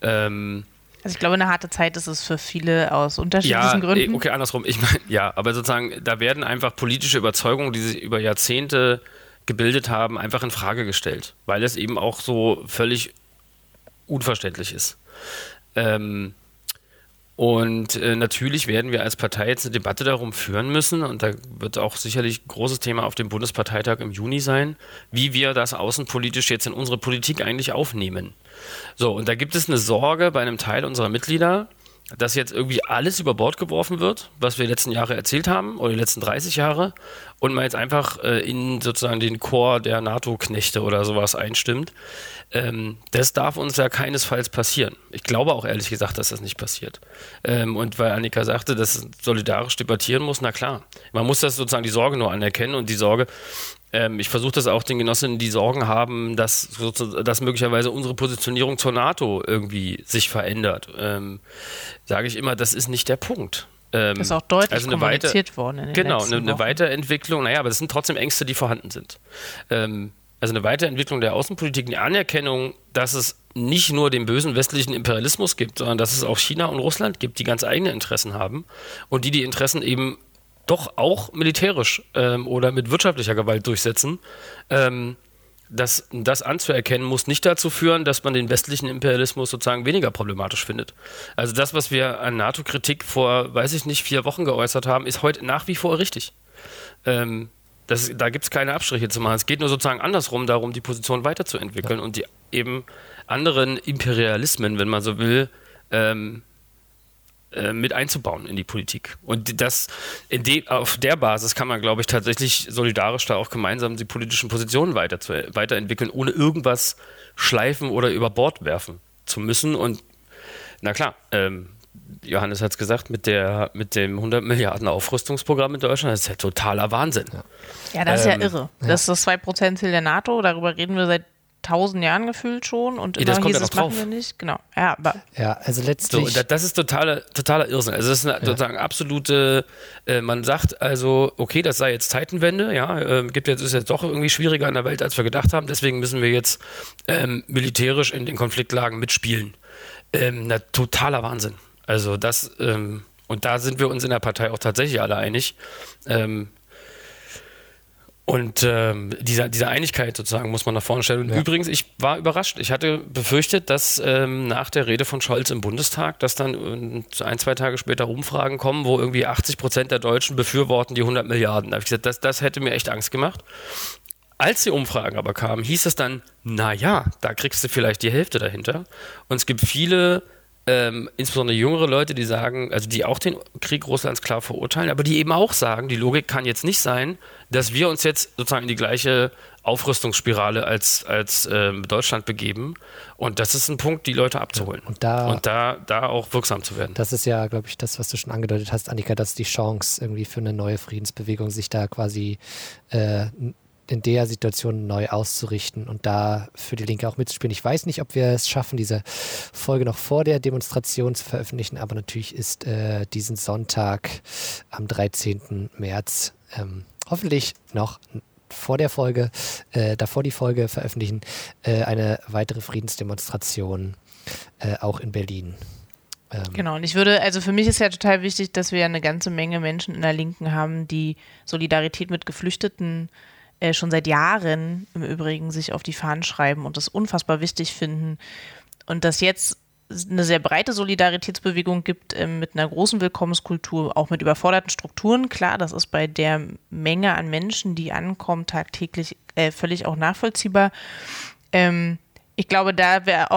Also ich glaube, eine harte Zeit ist es für viele aus unterschiedlichen Gründen. Okay, andersrum. Ich meine, ja, aber sozusagen, da werden einfach politische Überzeugungen, die sich über Jahrzehnte gebildet haben, einfach in Frage gestellt, weil es eben auch so völlig unverständlich ist. Und natürlich werden wir als Partei jetzt eine Debatte darum führen müssen, und da wird auch sicherlich ein großes Thema auf dem Bundesparteitag im Juni sein, wie wir das außenpolitisch jetzt in unsere Politik eigentlich aufnehmen. So, und da gibt es eine Sorge bei einem Teil unserer Mitglieder, dass jetzt irgendwie alles über Bord geworfen wird, was wir die letzten Jahre erzählt haben, oder die letzten 30 Jahre, und man jetzt einfach in sozusagen den Chor der NATO-Knechte oder sowas einstimmt. Das darf uns ja keinesfalls passieren. Ich glaube auch ehrlich gesagt, dass das nicht passiert. Und weil Annika sagte, dass solidarisch debattieren muss, na klar. Man muss das sozusagen, die Sorge nur anerkennen, und die Sorge, ich versuche das auch den Genossinnen, die Sorgen haben, dass möglicherweise unsere Positionierung zur NATO irgendwie sich verändert. Sage ich immer, das ist nicht der Punkt. Das ist auch deutlich also kommuniziert worden in den letzten Wochen. Eine Weiterentwicklung, naja, aber das sind trotzdem Ängste, die vorhanden sind. Also eine Weiterentwicklung der Außenpolitik, eine Anerkennung, dass es nicht nur den bösen westlichen Imperialismus gibt, sondern dass es auch China und Russland gibt, die ganz eigene Interessen haben und die Interessen eben doch auch militärisch oder mit wirtschaftlicher Gewalt durchsetzen. das anzuerkennen, muss nicht dazu führen, dass man den westlichen Imperialismus sozusagen weniger problematisch findet. Also das, was wir an NATO-Kritik vor, 4 Wochen geäußert haben, ist heute nach wie vor richtig. Da gibt es keine Abstriche zu machen. Es geht nur sozusagen andersrum darum, die Position weiterzuentwickeln und die eben anderen Imperialismen, wenn man so will, mit einzubauen in die Politik. Und das auf der Basis kann man, glaube ich, tatsächlich solidarisch da auch gemeinsam die politischen Positionen weiterentwickeln, ohne irgendwas schleifen oder über Bord werfen zu müssen. Und na klar, Johannes hat es gesagt, mit dem 100 Milliarden Aufrüstungsprogramm in Deutschland, das ist ja totaler Wahnsinn. Ja, das ist ja irre. Ja. Das ist das 2%-Ziel der NATO, darüber reden wir seit 1000 Jahren gefühlt schon und immer hieß es, machen wir nicht. Genau. Ja, aber also letztlich. So, das ist totaler Irrsinn. Also das ist eine sozusagen absolute, man sagt also, okay, das sei jetzt Zeitenwende, ist jetzt doch irgendwie schwieriger in der Welt, als wir gedacht haben, deswegen müssen wir jetzt militärisch in den Konfliktlagen mitspielen. Totaler Wahnsinn. Also das, und da sind wir uns in der Partei auch tatsächlich alle einig. Diese Einigkeit sozusagen muss man nach vorne stellen. Und übrigens, ich war überrascht. Ich hatte befürchtet, dass nach der Rede von Scholz im Bundestag, dass dann 1-2 Tage später Umfragen kommen, wo irgendwie 80% der Deutschen befürworten die 100 Milliarden. Da habe ich gesagt, das hätte mir echt Angst gemacht. Als die Umfragen aber kamen, hieß es dann, naja, da kriegst du vielleicht die Hälfte dahinter. Und es gibt viele, insbesondere jüngere Leute, die sagen, also die auch den Krieg Russlands klar verurteilen, aber die eben auch sagen, die Logik kann jetzt nicht sein, dass wir uns jetzt sozusagen in die gleiche Aufrüstungsspirale als Deutschland begeben. Und das ist ein Punkt, die Leute abzuholen und da auch wirksam zu werden. Das ist ja, glaube ich, das, was du schon angedeutet hast, Annika, dass die Chance irgendwie für eine neue Friedensbewegung, sich da quasi in der Situation neu auszurichten und da für die Linke auch mitzuspielen. Ich weiß nicht, ob wir es schaffen, diese Folge noch vor der Demonstration zu veröffentlichen, aber natürlich ist diesen Sonntag am 13. März hoffentlich noch vor der Folge, davor die Folge veröffentlichen, eine weitere Friedensdemonstration auch in Berlin. Genau, und für mich ist ja total wichtig, dass wir ja eine ganze Menge Menschen in der Linken haben, die Solidarität mit Geflüchteten schon seit Jahren im Übrigen sich auf die Fahnen schreiben und das unfassbar wichtig finden. Und dass jetzt eine sehr breite Solidaritätsbewegung gibt mit einer großen Willkommenskultur, auch mit überforderten Strukturen. Klar, das ist bei der Menge an Menschen, die ankommen, tagtäglich völlig auch nachvollziehbar. Ich glaube,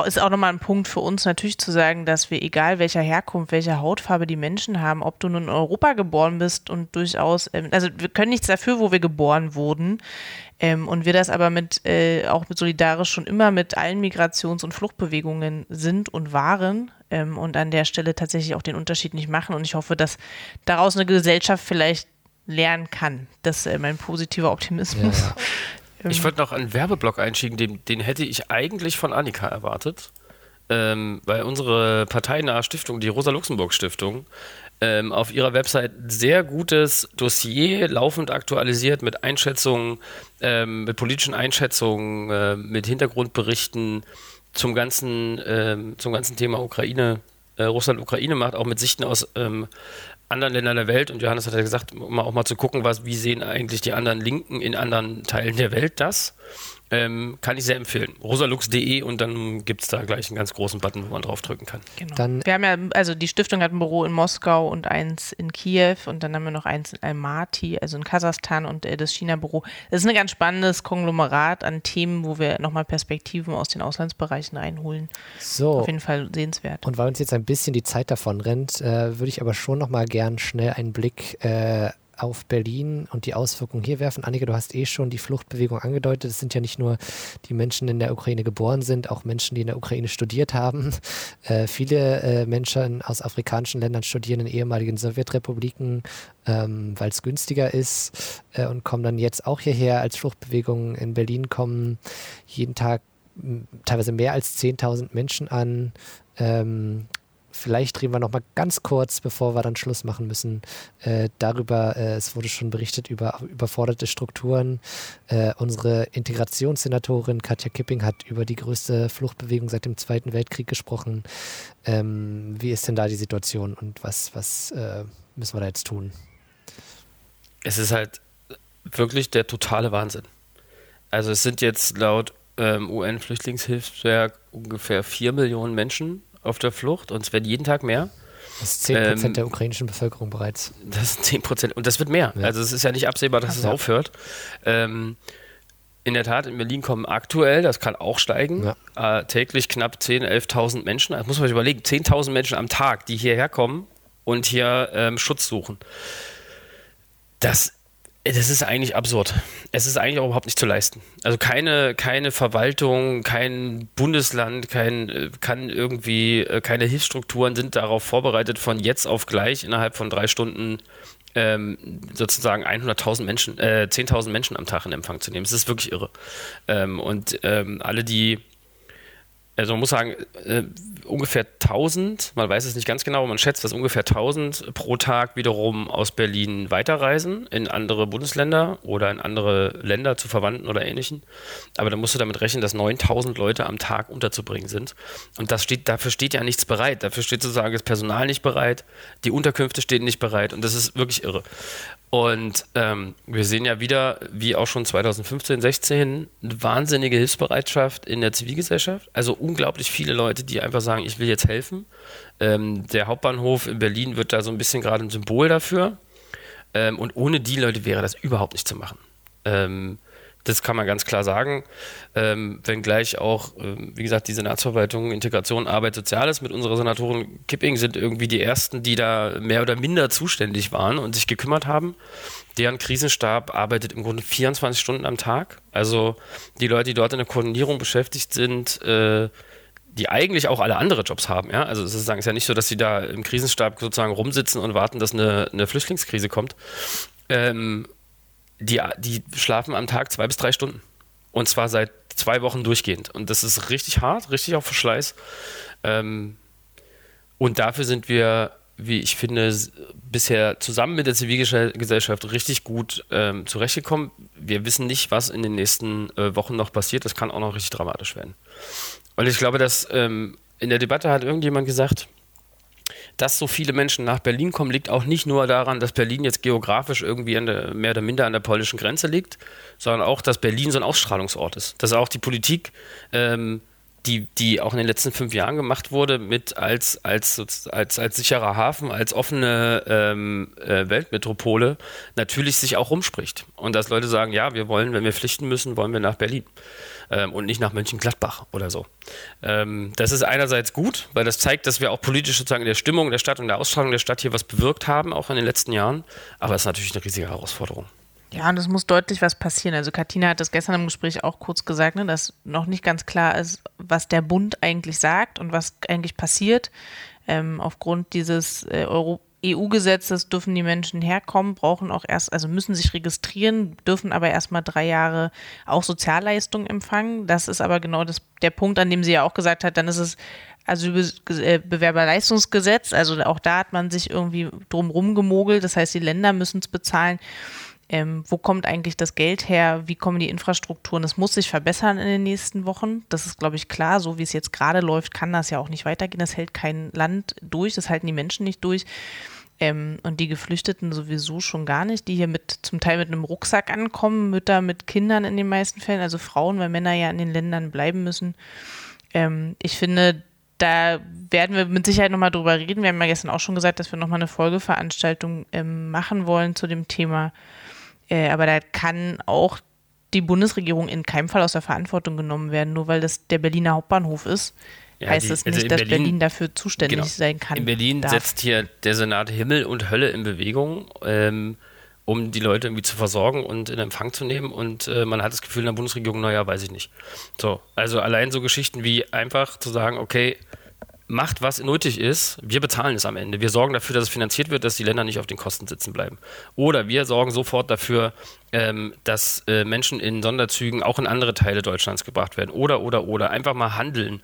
ist auch nochmal ein Punkt für uns natürlich zu sagen, dass wir, egal welcher Herkunft, welcher Hautfarbe die Menschen haben, ob du nun in Europa geboren bist und durchaus, also wir können nichts dafür, wo wir geboren wurden, und wir das aber auch mit solidarisch schon immer mit allen Migrations- und Fluchtbewegungen sind und waren, und an der Stelle tatsächlich auch den Unterschied nicht machen, und ich hoffe, dass daraus eine Gesellschaft vielleicht lernen kann. Das ist mein positiver Optimismus. Ja. Ich wollte noch einen Werbeblock einschieben, den hätte ich eigentlich von Annika erwartet, weil unsere parteinahe Stiftung, die Rosa-Luxemburg-Stiftung, auf ihrer Website sehr gutes Dossier laufend aktualisiert mit Einschätzungen, mit politischen Einschätzungen, mit Hintergrundberichten zum ganzen Thema Ukraine, Russland-Ukraine macht, auch mit Sichten aus anderen Ländern der Welt, und Johannes hat ja gesagt, um auch mal zu gucken, wie sehen eigentlich die anderen Linken in anderen Teilen der Welt das, kann ich sehr empfehlen. Rosalux.de, und dann gibt es da gleich einen ganz großen Button, wo man draufdrücken kann. Genau. Wir haben die Stiftung hat ein Büro in Moskau und eins in Kiew, und dann haben wir noch eins in Almaty, also in Kasachstan, und das China-Büro. Das ist ein ganz spannendes Konglomerat an Themen, wo wir nochmal Perspektiven aus den Auslandsbereichen einholen. So. Auf jeden Fall sehenswert. Und weil uns jetzt ein bisschen die Zeit davon rennt, würde ich aber schon nochmal gern schnell einen Blick auf Berlin und die Auswirkungen hier werfen. Annika, du hast schon die Fluchtbewegung angedeutet. Es sind ja nicht nur die Menschen, die in der Ukraine geboren sind, auch Menschen, die in der Ukraine studiert haben. Viele Menschen aus afrikanischen Ländern studieren in ehemaligen Sowjetrepubliken, weil es günstiger ist, und kommen dann jetzt auch hierher. Als Fluchtbewegungen in Berlin kommen jeden Tag teilweise mehr als 10.000 Menschen an. Vielleicht reden wir noch mal ganz kurz, bevor wir dann Schluss machen müssen, darüber, es wurde schon berichtet, über überforderte Strukturen. Unsere Integrationssenatorin Katja Kipping hat über die größte Fluchtbewegung seit dem Zweiten Weltkrieg gesprochen. Wie ist denn da die Situation, und was müssen wir da jetzt tun? Es ist halt wirklich der totale Wahnsinn. Also es sind jetzt laut UN-Flüchtlingshilfswerk ungefähr 4 Millionen Menschen auf der Flucht und es werden jeden Tag mehr. Das ist 10% der ukrainischen Bevölkerung bereits. Das sind 10% und das wird mehr. Ja. Also es ist ja nicht absehbar, dass es aufhört. In der Tat, in Berlin kommen aktuell, das kann auch steigen, täglich knapp 10.000, 11.000 Menschen, das muss man sich überlegen, 10.000 Menschen am Tag, die hierher kommen und hier Schutz suchen. Das ist eigentlich absurd. Es ist eigentlich auch überhaupt nicht zu leisten. Also keine Verwaltung, kein Bundesland, keine Hilfsstrukturen sind darauf vorbereitet, von jetzt auf gleich innerhalb von 3 Stunden sozusagen 10.000 Menschen am Tag in Empfang zu nehmen. Es ist wirklich irre. Also man muss sagen, ungefähr 1.000, man weiß es nicht ganz genau, aber man schätzt, dass ungefähr 1.000 pro Tag wiederum aus Berlin weiterreisen in andere Bundesländer oder in andere Länder zu Verwandten oder Ähnlichen. Aber da musst du damit rechnen, dass 9.000 Leute am Tag unterzubringen sind. Und dafür steht ja nichts bereit. Dafür steht sozusagen das Personal nicht bereit, die Unterkünfte stehen nicht bereit und das ist wirklich irre. Und wir sehen ja wieder, wie auch schon 2015, 16, eine wahnsinnige Hilfsbereitschaft in der Zivilgesellschaft. Also unglaublich viele Leute, die einfach sagen, ich will jetzt helfen. Der Hauptbahnhof in Berlin wird da so ein bisschen gerade ein Symbol dafür. Und ohne die Leute wäre das überhaupt nicht zu machen. Das kann man ganz klar sagen. Wenngleich auch, wie gesagt, die Senatsverwaltung, Integration, Arbeit, Soziales mit unserer Senatorin Kipping sind irgendwie die ersten, die da mehr oder minder zuständig waren und sich gekümmert haben. Deren Krisenstab arbeitet im Grunde 24 Stunden am Tag. Also die Leute, die dort in der Koordinierung beschäftigt sind, die eigentlich auch alle andere Jobs haben. Ja? Also es ist ja nicht so, dass sie da im Krisenstab sozusagen rumsitzen und warten, dass eine Flüchtlingskrise kommt. Die schlafen am Tag 2 bis 3 Stunden. Und zwar seit 2 Wochen durchgehend. Und das ist richtig hart, richtig auch Verschleiß. Und dafür sind wir, wie ich finde, bisher zusammen mit der Zivilgesellschaft richtig gut zurechtgekommen. Wir wissen nicht, was in den nächsten Wochen noch passiert. Das kann auch noch richtig dramatisch werden. Und ich glaube, dass in der Debatte hat irgendjemand gesagt, dass so viele Menschen nach Berlin kommen, liegt auch nicht nur daran, dass Berlin jetzt geografisch irgendwie mehr oder minder an der polnischen Grenze liegt, sondern auch, dass Berlin so ein Ausstrahlungsort ist. Dass auch die Politik, die auch in den letzten 5 Jahren gemacht wurde, mit als sicherer Hafen, als offene Weltmetropole, natürlich sich auch rumspricht. Und dass Leute sagen, ja, wir wollen, wenn wir flüchten müssen, wollen wir nach Berlin und nicht nach Mönchengladbach oder so. Das ist einerseits gut, weil das zeigt, dass wir auch politisch sozusagen in der Stimmung der Stadt und der Ausstrahlung der Stadt hier was bewirkt haben, auch in den letzten Jahren. Aber es ist natürlich eine riesige Herausforderung. Ja, und es muss deutlich was passieren. Also Katina hat das gestern im Gespräch auch kurz gesagt, ne, dass noch nicht ganz klar ist, was der Bund eigentlich sagt und was eigentlich passiert. Aufgrund dieses EU-Gesetzes dürfen die Menschen herkommen, müssen sich registrieren, dürfen aber erstmal 3 Jahre auch Sozialleistungen empfangen. Das ist aber genau der Punkt, an dem sie ja auch gesagt hat, dann ist es Asylbewerberleistungsgesetz. Also auch da hat man sich irgendwie drumherum gemogelt. Das heißt, die Länder müssen es bezahlen. Wo kommt eigentlich das Geld her? Wie kommen die Infrastrukturen? Das muss sich verbessern in den nächsten Wochen. Das ist, glaube ich, klar. So wie es jetzt gerade läuft, kann das ja auch nicht weitergehen. Das hält kein Land durch. Das halten die Menschen nicht durch. Und die Geflüchteten sowieso schon gar nicht, die hier zum Teil mit einem Rucksack ankommen, Mütter mit Kindern in den meisten Fällen, also Frauen, weil Männer ja in den Ländern bleiben müssen. Ich finde, da werden wir mit Sicherheit nochmal drüber reden. Wir haben ja gestern auch schon gesagt, dass wir nochmal eine Folgeveranstaltung machen wollen zu dem Thema. Aber da kann auch die Bundesregierung in keinem Fall aus der Verantwortung genommen werden, nur weil das der Berliner Hauptbahnhof ist. Ja, heißt es nicht, dass Berlin dafür zuständig sein kann. In Berlin setzt hier der Senat Himmel und Hölle in Bewegung, um die Leute irgendwie zu versorgen und in Empfang zu nehmen. Und man hat das Gefühl in der Bundesregierung, naja, weiß ich nicht. So, also allein so Geschichten wie einfach zu sagen, okay, macht, was nötig ist, wir bezahlen es am Ende. Wir sorgen dafür, dass es finanziert wird, dass die Länder nicht auf den Kosten sitzen bleiben. Oder wir sorgen sofort dafür, dass Menschen in Sonderzügen auch in andere Teile Deutschlands gebracht werden. Oder. Einfach mal handeln.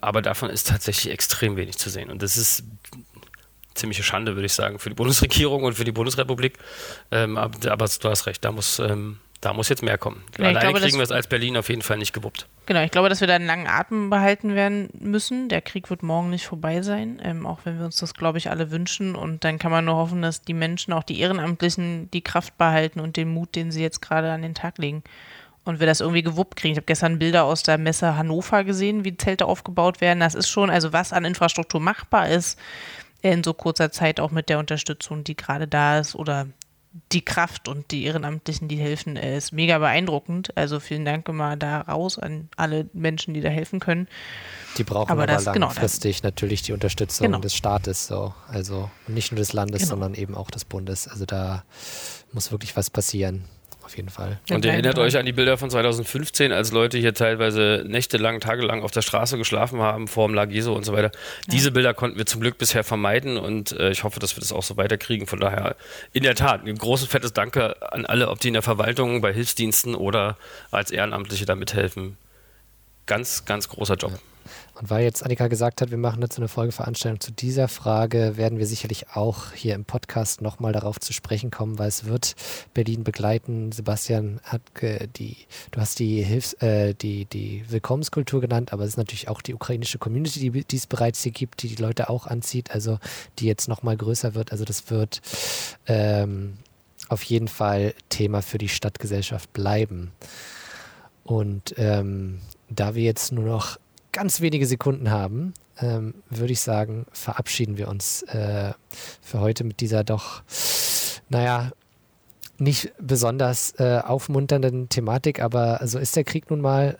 Aber davon ist tatsächlich extrem wenig zu sehen. Und das ist ziemliche Schande, würde ich sagen, für die Bundesregierung und für die Bundesrepublik. Aber du hast recht, da muss jetzt mehr kommen. Ja, alleine kriegen wir es als Berlin auf jeden Fall nicht gewuppt. Genau, ich glaube, dass wir da einen langen Atem behalten werden müssen. Der Krieg wird morgen nicht vorbei sein, auch wenn wir uns das, glaube ich, alle wünschen. Und dann kann man nur hoffen, dass die Menschen, auch die Ehrenamtlichen, die Kraft behalten und den Mut, den sie jetzt gerade an den Tag legen. und wir das irgendwie gewuppt kriegen. Ich habe gestern Bilder aus der Messe Hannover gesehen, wie Zelte aufgebaut werden. Das ist schon, also was an Infrastruktur machbar ist, in so kurzer Zeit auch mit der Unterstützung, die gerade da ist, oder die Kraft und die Ehrenamtlichen, die helfen, ist mega beeindruckend. Also vielen Dank immer da raus an alle Menschen, die da helfen können. Die brauchen aber das, langfristig genau, natürlich die Unterstützung des Staates, so. Also nicht nur des Landes, sondern eben auch des Bundes. Also da muss wirklich was passieren. Auf jeden Fall. Und ihr erinnert euch an die Bilder von 2015, als Leute hier teilweise nächtelang, tagelang auf der Straße geschlafen haben, vor dem Lageso und so weiter. Diese Bilder konnten wir zum Glück bisher vermeiden und ich hoffe, dass wir das auch so weiterkriegen. Von daher, in der Tat, ein großes, fettes Danke an alle, ob die in der Verwaltung, bei Hilfsdiensten oder als Ehrenamtliche da mithelfen. Ganz, ganz großer Job. Ja. Und weil jetzt Annika gesagt hat, wir machen dazu eine Folgeveranstaltung zu dieser Frage, werden wir sicherlich auch hier im Podcast nochmal darauf zu sprechen kommen, weil es wird Berlin begleiten. Sebastian, du hast die Willkommenskultur genannt, aber es ist natürlich auch die ukrainische Community, die es bereits hier gibt, die Leute auch anzieht, also die jetzt nochmal größer wird. Also das wird auf jeden Fall Thema für die Stadtgesellschaft bleiben. Und da wir jetzt nur noch ganz wenige Sekunden haben, würde ich sagen, verabschieden wir uns für heute mit dieser doch, nicht besonders aufmunternden Thematik, aber so ist der Krieg nun mal.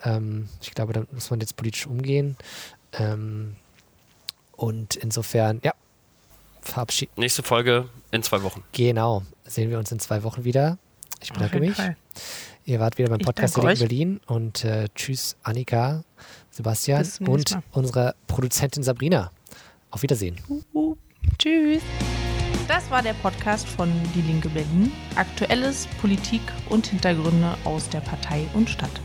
Ich glaube, da muss man jetzt politisch umgehen. Und insofern, verabschieden. Nächste Folge in 2 Wochen. Genau, sehen wir uns in 2 Wochen wieder. Ich bedanke mich. Ihr wart wieder beim Podcast in Berlin und tschüss Annika, Sebastian und unsere Produzentin Sabrina. Auf Wiedersehen. Tschüss. Das war der Podcast von Die Linke Berlin. Aktuelles, Politik und Hintergründe aus der Partei und Stadt.